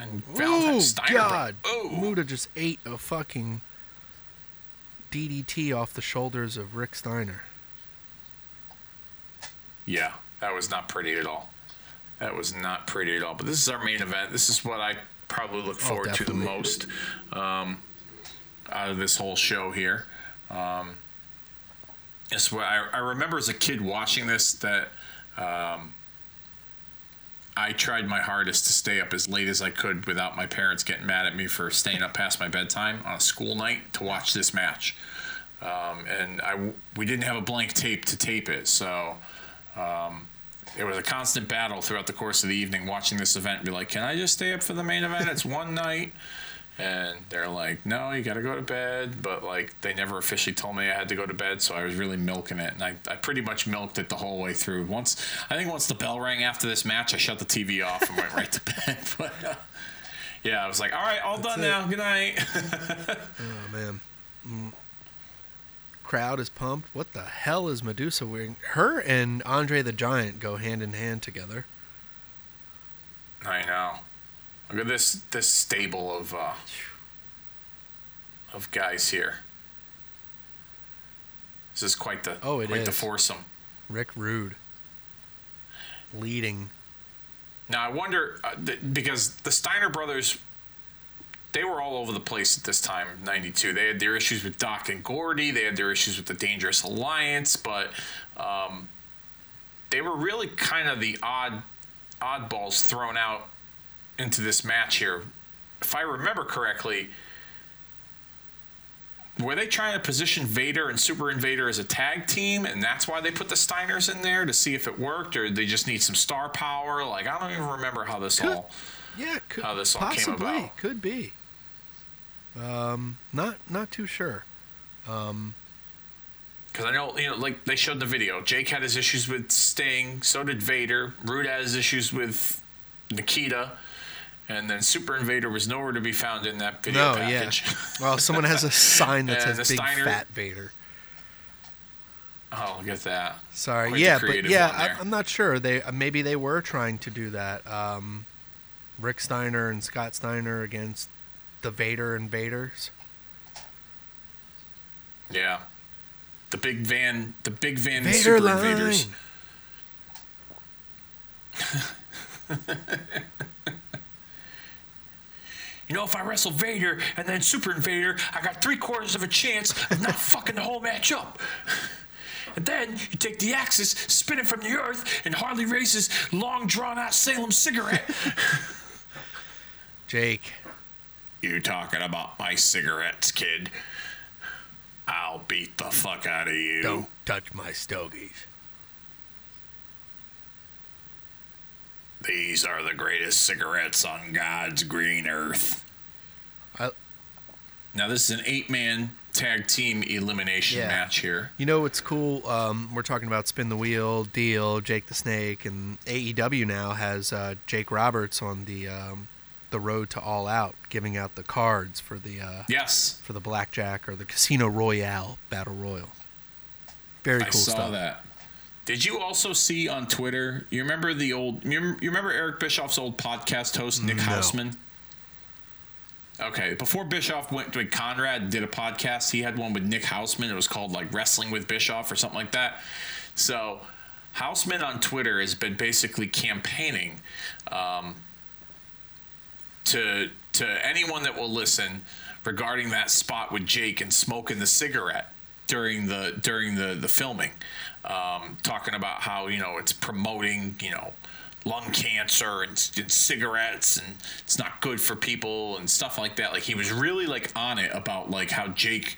and Valentine Steiner. God. Oh, God. Muta just ate a fucking D D T off the shoulders of Rick Steiner. Yeah, that was not pretty at all. That was not pretty at all. But this is our main event. This is what I probably look forward oh, to the most um, out of this whole show here. Um, it's what I, I remember as a kid watching this that... Um, I tried my hardest to stay up as late as I could without my parents getting mad at me for staying up past my bedtime on a school night to watch this match. Um, and I, we didn't have a blank tape to tape it, so um, it was a constant battle throughout the course of the evening watching this event and be like, can I just stay up for the main event? It's one night. And they're like, no, you got to go to bed. But, like, they never officially told me I had to go to bed, so I was really milking it. And I, I pretty much milked it the whole way through. Once, I think once the bell rang after this match, I shut the T V off and went right to bed. But, uh, yeah, I was like, all right, all That's done it. Now. Good night. Oh, man. Mm. Crowd is pumped. What the hell is Medusa wearing? Her and Andre the Giant go hand in hand together. I know. Look at this this stable of uh, of guys here. This is quite the oh, it quite is. the foursome. Rick Rude leading. Now I wonder uh, th- because the Steiner brothers, they were all over the place at this time. ninety-two They had their issues with Doc and Gordy. They had their issues with the Dangerous Alliance, but um, they were really kind of the odd oddballs thrown out into this match here. If I remember correctly, were they trying to position Vader and Super Invader as a tag team, and that's why they put the Steiners in there to see if it worked, or they just need some star power? Like, I don't even remember how this could, all, yeah, could, how this all possibly, came about. Could be. Um, not not too sure. Um, because I know, you know, like they showed the video. Jake had his issues with Sting. So did Vader. Rude had his issues with Nikita. And then Super Invader was nowhere to be found in that video no, package. Yeah. Well, someone has a sign that says Big Steiner... Fat Vader. Oh, look at that. Sorry. Quite yeah, but yeah, I, I'm not sure. They Maybe they were trying to do that. Um, Rick Steiner and Scott Steiner against the Vader Invaders. Yeah. The Big Van, the Big Van Vader Super line. Invaders. You know, if I wrestle Vader and then Super Invader, I got three quarters of a chance of not fucking the whole match up. And then you take the axis, spin it from the earth, and Harley Race's long drawn out Salem cigarette. Jake. You talking about my cigarettes, kid? I'll beat the fuck out of you. Don't touch my stogies. These are the greatest cigarettes on God's green earth. I, now, this is an eight-man tag team elimination yeah. match here. You know what's cool? Um, we're talking about Spin the Wheel, Deal, Jake the Snake, and A E W now has uh, Jake Roberts on the um, the road to All Out, giving out the cards for the uh, yes for the Blackjack or the Casino Royale Battle Royal. Very cool stuff. I saw that. Did you also see on Twitter, you remember the old, you remember Eric Bischoff's old podcast host, Nick no. Houseman? Okay, before Bischoff went to Conrad and did a podcast, he had one with Nick Houseman. It was called like Wrestling with Bischoff or something like that. So Houseman on Twitter has been basically campaigning um, to to anyone that will listen regarding that spot with Jake and smoking the cigarette during the during the, the filming. Um, talking about how, you know, it's promoting, you know, lung cancer and, and cigarettes and it's not good for people and stuff like that. Like, he was really, like, on it about, like, how Jake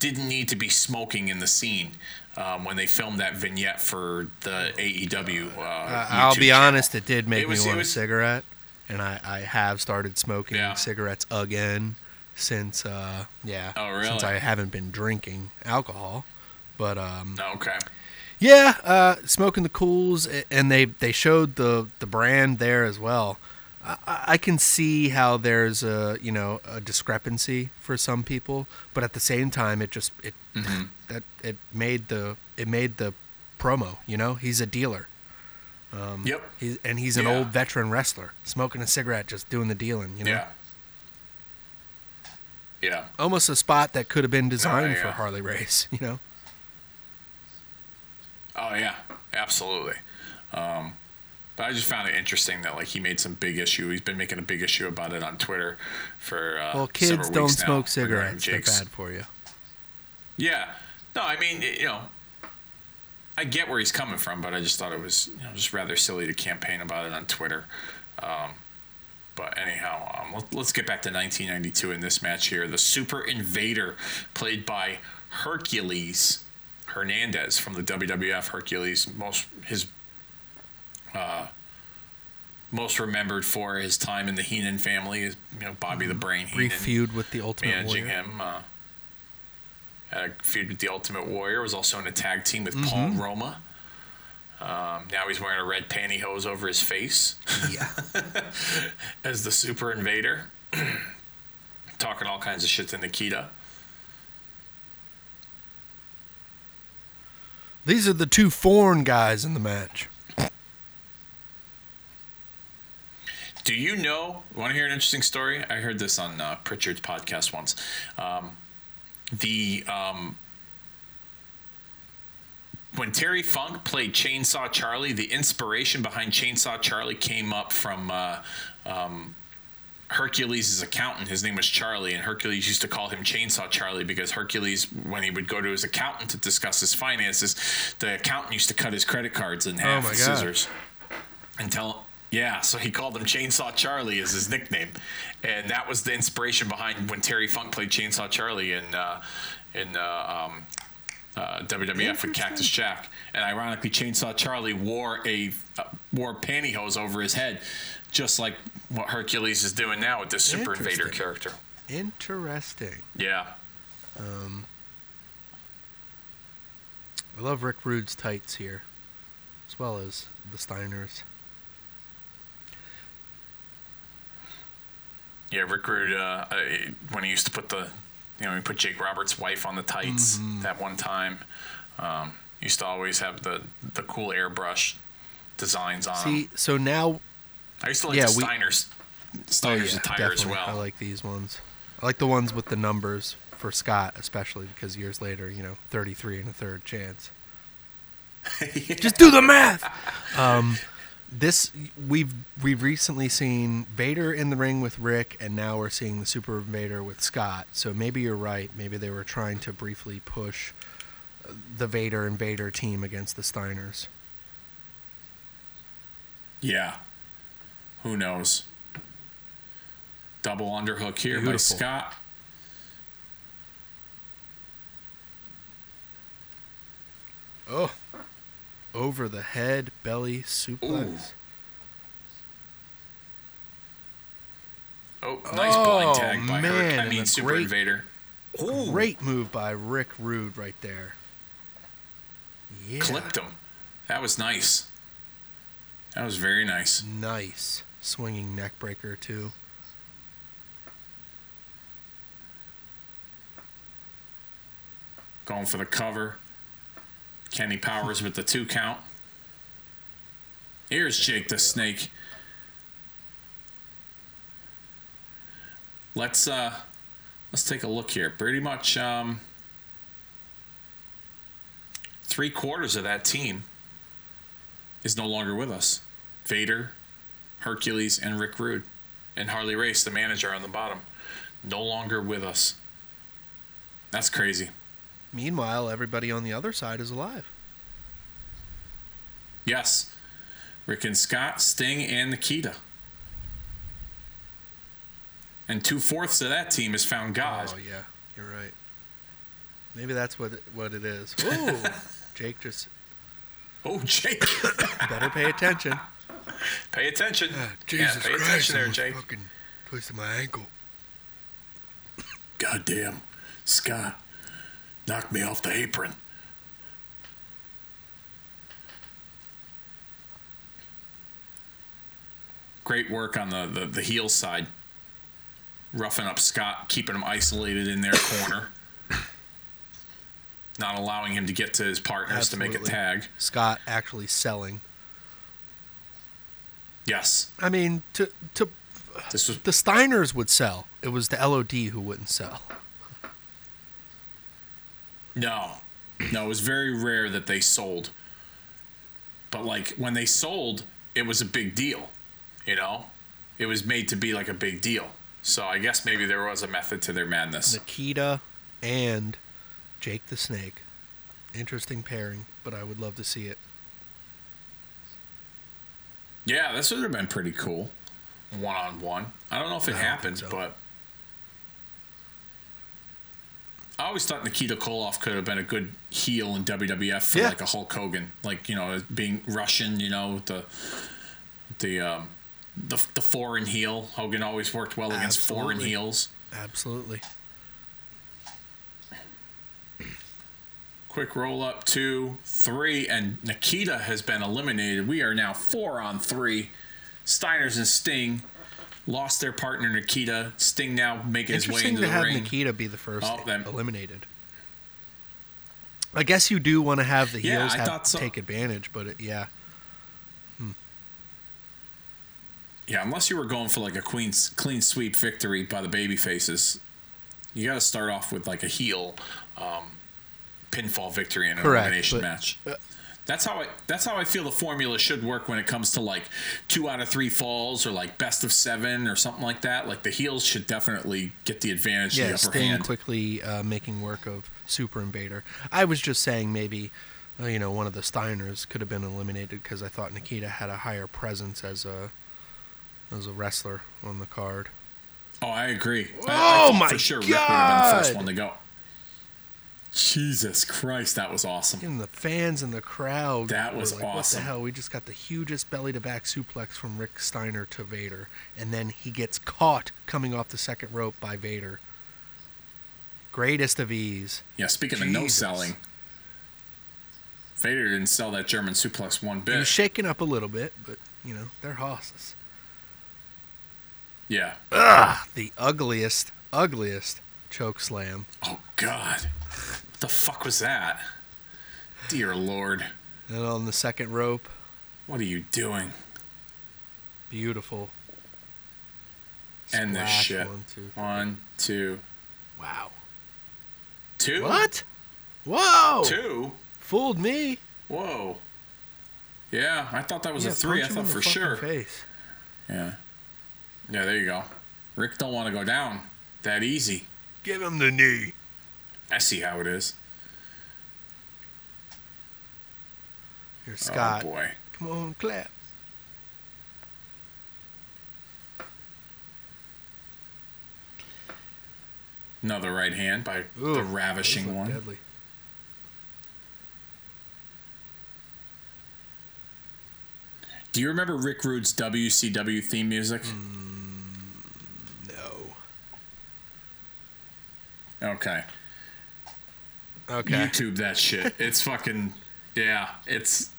didn't need to be smoking in the scene um, when they filmed that vignette for the A E W uh, uh, I'll be channel. honest, it did make it me was, want was, a cigarette, and I, I have started smoking yeah. cigarettes again since, uh, yeah, oh, really? since I haven't been drinking alcohol. But, um... okay. Yeah, uh, smoking the cools, and they, they showed the, the brand there as well. I, I can see how there's a you know a discrepancy for some people, but at the same time, it just it mm-hmm. that it made the it made the promo. You know, he's a dealer. Um, yep. He's, and he's an yeah. old veteran wrestler, smoking a cigarette, just doing the dealing. You know. Yeah. Yeah. Almost a spot that could have been designed oh, yeah. for Harley Race. You know. Oh, yeah, absolutely. Um, but I just found it interesting that, like, he made some big issue. He's been making a big issue about it on Twitter for uh, well, kids several don't weeks smoke now, cigarettes. They're bad for you. Yeah. No, I mean, you know, I get where he's coming from, but I just thought it was, you know, just rather silly to campaign about it on Twitter. Um, but anyhow, um, let, let's get back to nineteen ninety-two in this match here. The Super Invader, played by Hercules Hernandez from the W W F. Hercules, most his uh, most remembered for his time in the Heenan family, is, you know, Bobby mm-hmm. the Brain Heenan. Brief feud with the Ultimate managing Warrior. Him. Uh, Had a feud with the Ultimate Warrior. Was also in a tag team with mm-hmm. Paul Roma. Um, now he's wearing a red pantyhose over his face. Yeah. As the Super Invader. Talking all kinds of shit to Nikita. These are the two foreign guys in the match. Do you know... Want to hear an interesting story? I heard this on uh, Pritchard's podcast once. Um... The um, when Terry Funk played Chainsaw Charlie, the inspiration behind Chainsaw Charlie came up from uh, um, Hercules' accountant. His name was Charlie, and Hercules used to call him Chainsaw Charlie because Hercules, when he would go to his accountant to discuss his finances, the accountant used to cut his credit cards in half oh with scissors and tell. Yeah, so he called him Chainsaw Charlie as his nickname, and that was the inspiration behind when Terry Funk played Chainsaw Charlie in uh, in uh, um, uh, W W F with Cactus Jack. And ironically, Chainsaw Charlie wore a uh, wore pantyhose over his head, just like what Hercules is doing now with this Super Invader character. Interesting. Yeah. Um, I love Rick Rude's tights here, as well as the Steiners. Yeah, Rick Rude, uh, when he used to put the, you know, he put Jake Roberts' wife on the tights mm-hmm. that one time. Um, used to always have the, the cool airbrush designs on See, them. So now... I used to like yeah, the Steiner's, we, Steiner's oh yeah, attire definitely. as well. I like these ones. I like the ones with the numbers for Scott, especially, because years later, you know, thirty-three and a third chance. yeah. Just do the math! Um... This we've we've recently seen Vader in the ring with Rick, and now we're seeing the Super Invader with Scott. So maybe you're right. Maybe they were trying to briefly push the Vader and Vader team against the Steiners. Yeah. Who knows? Double underhook here Beautiful. by Scott. Oh. Over the head, belly, suplex. Ooh. Oh, nice oh, blind tag by man, Rick. I mean, Super great, Invader. Ooh. Great move by Rick Rude right there. Yeah. Clipped him. That was nice. That was very nice. Nice. Swinging neck breaker, too. Going for the cover. Kenny Powers with the two count. Here's Jake the Snake. Let's uh, let's take a look here. Pretty much um, three quarters of that team is no longer with us. Vader, Hercules, and Rick Rude, and Harley Race, the manager on the bottom, no longer with us. That's crazy. Meanwhile, everybody on the other side is alive. Yes. Rick and Scott, Sting, and Nikita. And two-fourths of that team has found God. Oh, yeah. You're right. Maybe that's what it, what it is. Ooh. Jake just... Oh, Jake. Better pay attention. Pay attention. Uh, Jesus yeah, pay Christ, attention there, Jake. Fucking twisted my ankle. Goddamn, Scott. Knocked me off the apron. Great work on the, the, the heel side. Roughing up Scott, keeping him isolated in their corner. Not allowing him to get to his partners Absolutely. to make a tag. Scott actually selling. Yes. I mean, to to this was- the Steiners would sell. It was the L O D who wouldn't sell. No, no, it was very rare that they sold. But, like, when they sold, it was a big deal, you know? It was made to be, like, a big deal. So I guess maybe there was a method to their madness. Nikita and Jake the Snake interesting pairing, but I would love to see it. Yeah, this would have been pretty cool, one on one. I don't know if it happened, so. But I always thought Nikita Koloff could have been a good heel in W W F for yeah. like a Hulk Hogan, like, you know, being Russian, you know, the the um, the the foreign heel. Hogan always worked well against Absolutely. foreign heels. Absolutely. Quick roll up, two, three, and Nikita has been eliminated. We are now four on three. Steiners and Sting lost their partner Nikita. Sting now making his way into the ring. Interesting to have Nikita be the first oh, eliminated. I guess you do want to have the heels yeah, have so. take advantage, but it, yeah. Hmm. Yeah, unless you were going for like a clean, clean sweep victory by the baby faces, you got to start off with like a heel Um, pinfall victory in an Correct, elimination but, match. Uh, that's how I that's how I feel the formula should work when it comes to like two out of three falls or like best of seven or something like that. Like the heels should definitely get the advantage yeah, in the upper Sting hand. quickly uh, making work of Super Invader. I was just saying maybe uh, you know, one of the Steiners could have been eliminated because I thought Nikita had a higher presence as a as a wrestler on the card. Oh, I agree. Oh I, I my for sure God! Rick would have been the first one to go. Jesus Christ, that was awesome. And the fans and the crowd. That was like, awesome. What the hell? We just got the hugest belly-to-back suplex from Rick Steiner to Vader, and then he gets caught coming off the second rope by Vader. Greatest of ease. Yeah, speaking Jesus. of no-selling, Vader didn't sell that German suplex one bit. He was shaking up a little bit, but, you know, they're horses. Yeah. Ugh, the ugliest, ugliest choke slam. Oh, God. What the fuck was that? Dear Lord. And on the second rope. What are you doing? Beautiful. And this shit. One, two, three. One, two. Wow. Two? What? Whoa. Two? Fooled me. Whoa. Yeah, I thought that was yeah, a three. I thought for sure. Face. Yeah. Yeah, there you go. Rick don't want to go down that easy. Give him the knee. I see how it is. Here's Scott. Oh, boy. Come on, clap. Another right hand by Ooh, the ravishing one. Deadly. Do you remember Rick Rude's W C W theme music? Mm, no. Okay. Okay. YouTube that shit. It's fucking, yeah. It's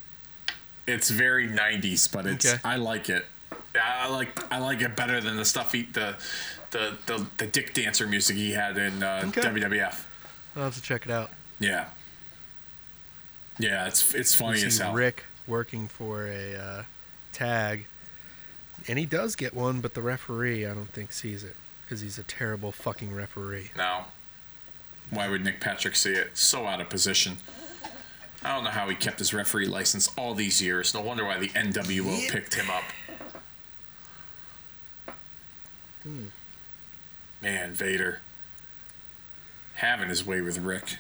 it's very nineties, but it's okay. I like it. I like I like it better than the stuff he the the the, the dick dancer music he had in uh, okay. W W F. I'll have to check it out. Yeah. Yeah, it's it's funny as hell. Rick working for a uh, tag, and he does get one, but the referee I don't think sees it because he's a terrible fucking referee. No. Why would Nick Patrick see it? So out of position. I don't know how he kept his referee license all these years. No wonder why the N W O yeah. picked him up. Hmm. Man, Vader. Having his way with Rick.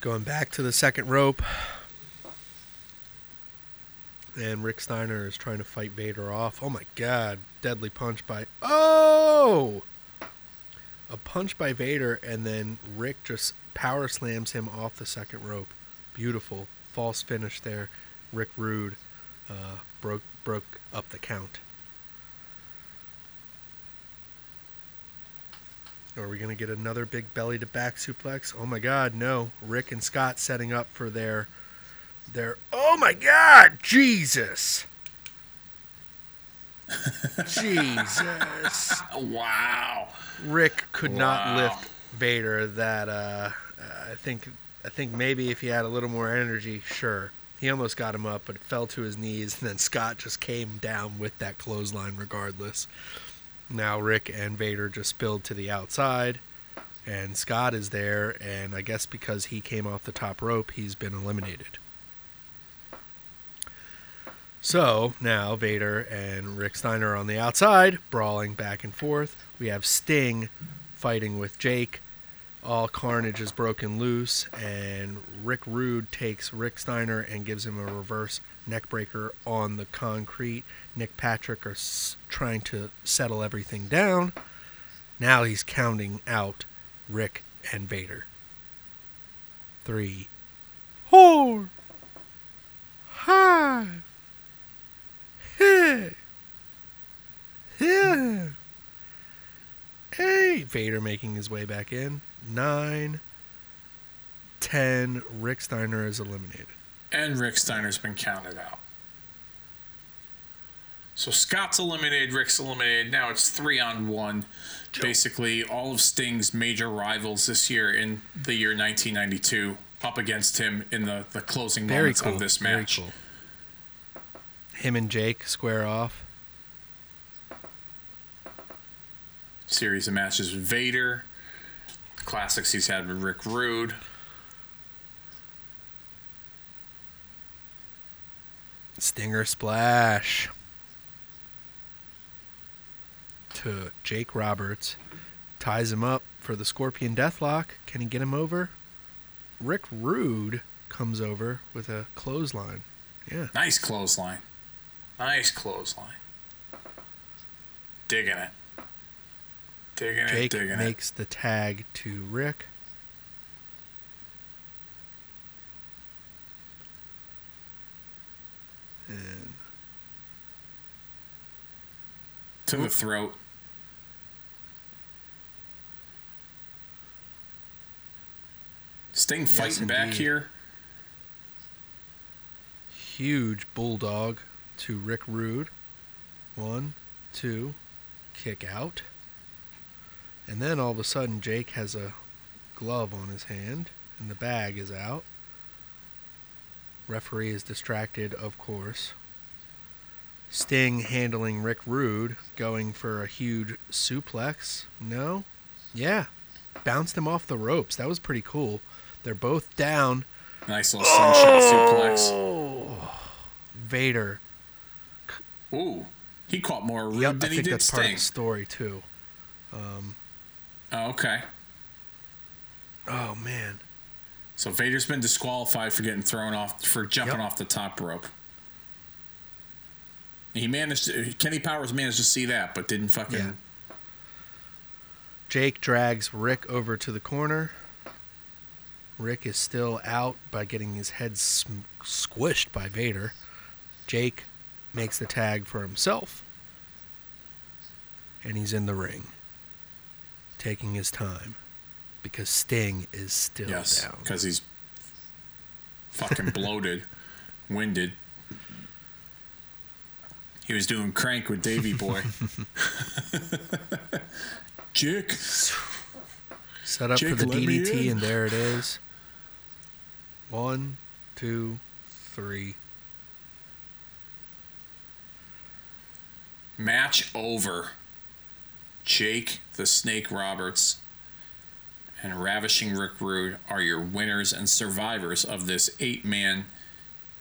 Going back to the second rope. And Rick Steiner is trying to fight Vader off. Oh, my God. Deadly punch by... Oh! A punch by Vader, and then Rick just power slams him off the second rope. Beautiful. False finish there. Rick Rude uh, broke broke up the count. Are we going to get another big belly-to-back suplex? Oh, my God, no. Rick and Scott setting up for their... their oh, my God, Jesus! Jesus. Wow. Rick could wow. not lift Vader that uh, I think I think maybe if he had a little more energy, sure. He almost got him up, but it fell to his knees, and then Scott just came down with that clothesline regardless. Now Rick and Vader just spilled to the outside, and Scott is there, and I guess because he came off the top rope, he's been eliminated. So, now Vader and Rick Steiner are on the outside, brawling back and forth. We have Sting fighting with Jake. all carnage is broken loose, and Rick Rude takes Rick Steiner and gives him a reverse neckbreaker on the concrete. Nick Patrick are s- trying to settle everything down. Now he's counting out Rick and Vader. Three, four, five, six, seven, eight. Vader making his way back in. Nine, ten. Rick Steiner is eliminated. And Rick Steiner's been counted out. So Scott's eliminated, Rick's eliminated. Now it's three on one. Joe. Basically, all of Sting's major rivals this year in the year nineteen ninety-two up against him in the, the closing Very moments cool. of this match. Very cool. Him and Jake square off. Series of matches with Vader. Classics he's had with Rick Rude. Stinger splash to Jake Roberts, ties him up for the Scorpion Deathlock. Can he get him over? Rick Rude comes over with a clothesline. Yeah, nice clothesline. Nice clothesline. Digging it. Digging Jake it. Digging it. Jake makes the tag to Rick. And to the throat. Sting fighting yes, back here. Huge bulldog to Rick Rude. One, two, kick out. And then all of a sudden Jake has a glove on his hand and the bag is out. Referee is distracted, of course. Sting handling Rick Rude, going for a huge suplex. No? Yeah. Bounced him off the ropes. That was pretty cool. They're both down. Nice little sunshot oh! suplex. Vader. Ooh. He caught more Rude yep, than he did Sting. I think that's part of the story, too. Um, oh, okay. Oh, man. So Vader's been disqualified for getting thrown off, for jumping yep. off the top rope. He managed to, Kenny Powers managed to see that, but didn't fucking... Yeah. Jake drags Rick over to the corner. Rick is still out by getting his head sm- squished by Vader. Jake makes the tag for himself. And he's in the ring. Taking his time. Because Sting is still yes, down. Yes, because he's fucking bloated, winded. He was doing crank with Davey Boy. Jake. Set up Jake, for the D D T, and there it is. One, two, three. Match over. Jake the Snake Roberts and Ravishing Rick Rude are your winners and survivors of this eight-man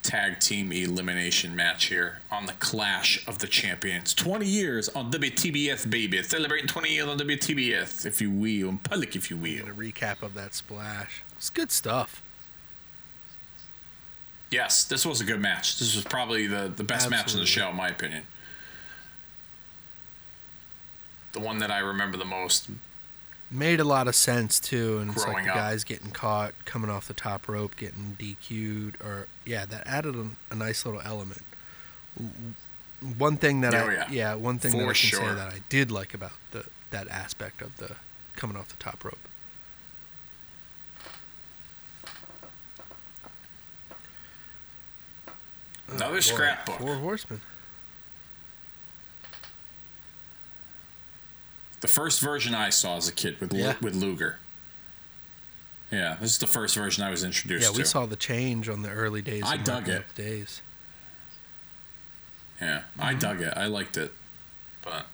tag team elimination match here on the Clash of the Champions. twenty years on W T B F, baby. Celebrating twenty years on W T B F, if you will. In public, if you will. A recap of that splash. It's good stuff. Yes, this was a good match. This was probably the, the best Absolutely. match in the show, in my opinion. The one that I remember the most. Made a lot of sense, too, and it's like the up. guys getting caught, coming off the top rope, getting D Q'd, or, yeah, that added a, a nice little element. One thing that oh, I, yeah. yeah, one thing For that I can sure. say that I did like about the that aspect of the coming off the top rope. Another oh, scrapbook. Four Horsemen. The first version I saw as a kid with yeah. with Luger. Yeah, this is the first version I was introduced to. Yeah, we to. saw the change on the early days. I dug it. Days. Yeah, mm-hmm. I dug it. I liked it. But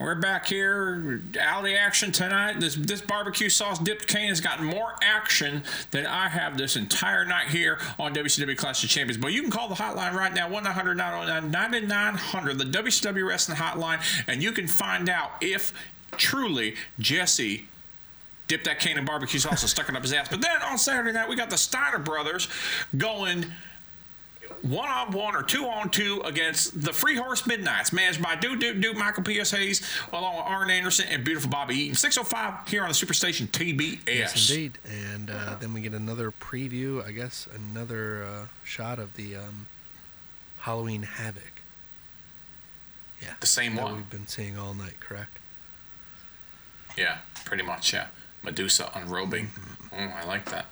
we're back here. Alley action tonight. This this barbecue sauce dipped cane has gotten more action than I have this entire night here on W C W Clash of Champions. But you can call the hotline right now, one nine hundred nine oh nine nine nine hundred, the W C W Wrestling Hotline, and you can find out if truly Jesse dipped that cane in barbecue sauce and stuck it up his ass. But then on Saturday night, we got the Steiner brothers going one-on-one or two-on-two against the Free Horse Midnights, managed by Dude Dude Dude Michael P S. Hayes, along with Arn Anderson and beautiful Bobby Eaton. six oh five here on the Superstation T B S. Yes, indeed. And uh, wow. Then we get another preview, I guess, another uh, shot of the um, Halloween Havoc. Yeah, the same one we've been seeing all night, correct? Yeah, pretty much, yeah. Medusa unrobing. Mm-hmm. Oh, I like that.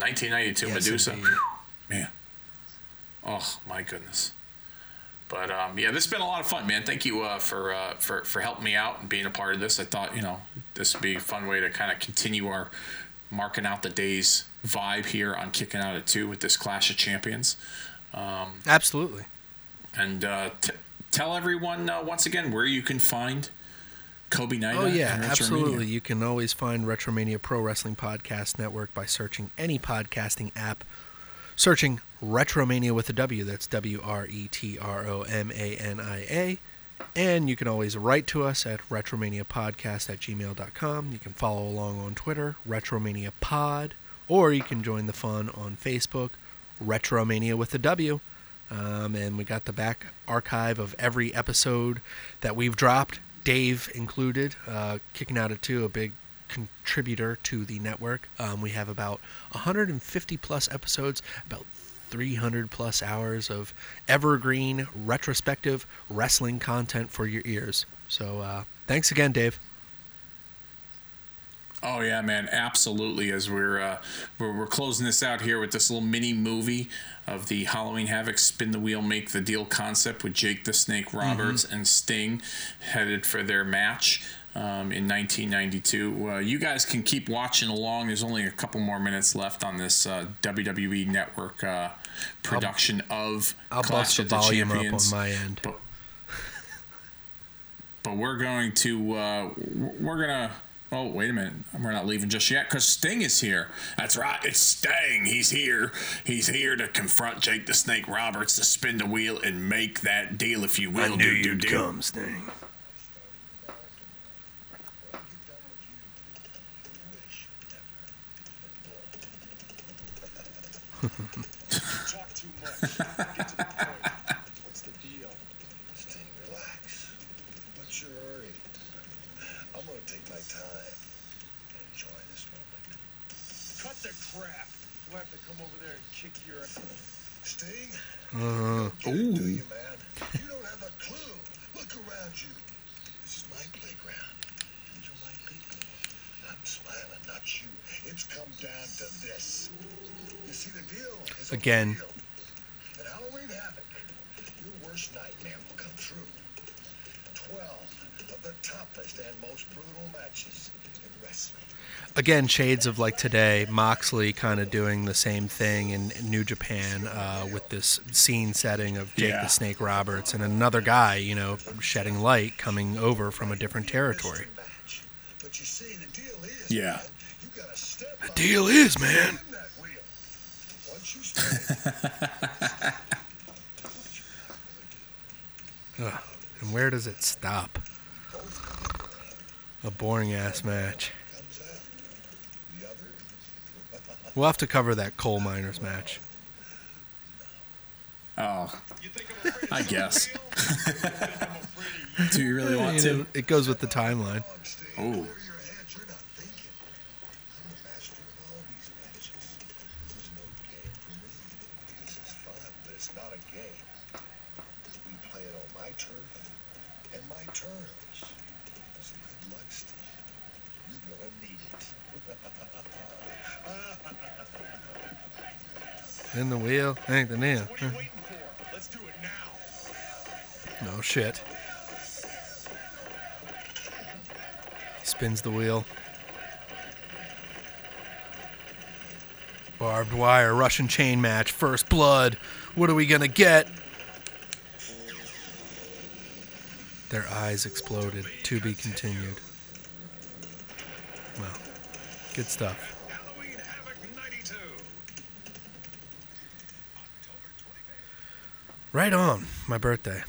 nineteen ninety-two yes, Medusa. Indeed. Man. Oh, my goodness. But, um, yeah, this has been a lot of fun, man. Thank you uh, for, uh, for for helping me out and being a part of this. I thought, you know, this would be a fun way to kind of continue our marking out the day's vibe here on Kicking Out at two with this Clash of Champions. Um, Absolutely. And uh, t- tell everyone, uh, once again, where you can find Kobe Neider. Oh, yeah, absolutely. You can always find Retromania Pro Wrestling Podcast Network by searching any podcasting app, searching Retromania with a W. That's W R E T R O M A N I A. And you can always write to us at retromaniapodcast at gmail dot com. You can follow along on Twitter, Retromania Pod, or you can join the fun on Facebook, Retromania with a W. Um, and we got the back archive of every episode that we've dropped, Dave included, uh, Kicking Out at two, a big contributor to the network. Um, we have about one hundred fifty plus episodes, about three hundred plus hours of evergreen, retrospective wrestling content for your ears. So uh, thanks again, Dave. Oh yeah, man, absolutely. As we're, uh, we're we're closing this out here with this little mini movie of the Halloween Havoc Spin the Wheel Make the Deal concept with Jake the Snake Roberts mm-hmm. and Sting headed for their match um, in nineteen ninety-two. Uh, you guys can keep watching along. There's only a couple more minutes left on this uh, W W E Network uh, production I'll, of I'll Clash of the, the Champions. Up on my end. But, but we're going to uh, we're gonna. Oh, wait a minute. We're not leaving just yet because Sting is here. That's right. It's Sting. He's here. He's here to confront Jake the Snake Roberts to spin the wheel and make that deal, if you will. I knew you'd come, Sting. Talk too much. Get to the point. What's the deal? Sting, relax. What's your hurry? I'm going to take my time and enjoy this moment. Cut the crap. We'll have to come over there and kick your ass. Sting? Uh, ooh. Do you, man? You don't have a clue. Look around you. This is my playground. These are my people. I'm smiling, not you. It's come down to this. You see the deal? It's Again. At Halloween Havoc, your worst nightmare will come true. Twelve. The toughest and most brutal matches in wrestling. Again, shades of like today, Moxley kind of doing the same thing in New Japan uh, with this scene setting of Jake yeah. the Snake Roberts and another guy, you know, shedding light coming over from a different territory. But you see, the deal is, yeah. man, you gotta step the deal is, man. Once you step, uh, and where does it stop? A boring-ass match. We'll have to cover that coal miners match. Oh, I guess. Do you really want to? It goes with the timeline. Oh. In the wheel, ain't the nail. What are you waiting for? Let's do it now. No shit. Spins the wheel. Barbed wire, Russian chain match, first blood. What are we gonna get? Their eyes exploded. To be continued. Well, good stuff. Right on, my birthday.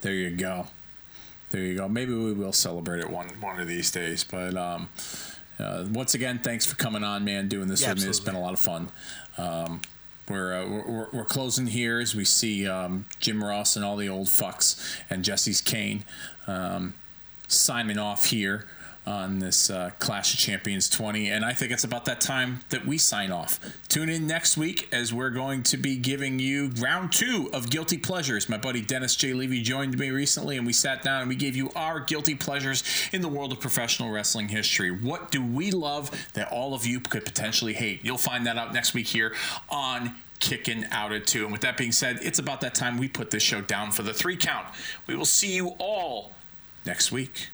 There you go. there you go. Maybe we will celebrate it one one of these days. But um, uh, once again, thanks for coming on, man. Doing this yeah, with absolutely. me, it's been a lot of fun. Um, We're, uh, we're we're closing here as we see um, Jim Ross and all the old fucks and Jesse's Kane um, signing off here on this uh, Clash of Champions twenty. And I think it's about that time that we sign off. Tune in next week as we're going to be giving you round two of Guilty Pleasures. My buddy Dennis J. Levy joined me recently, and we sat down and we gave you our Guilty Pleasures in the world of professional wrestling history. What do we love that all of you could potentially hate? You'll find that out next week here on Kicking Out at Two. And with that being said, it's about that time we put this show down for the three count. We will see you all next week.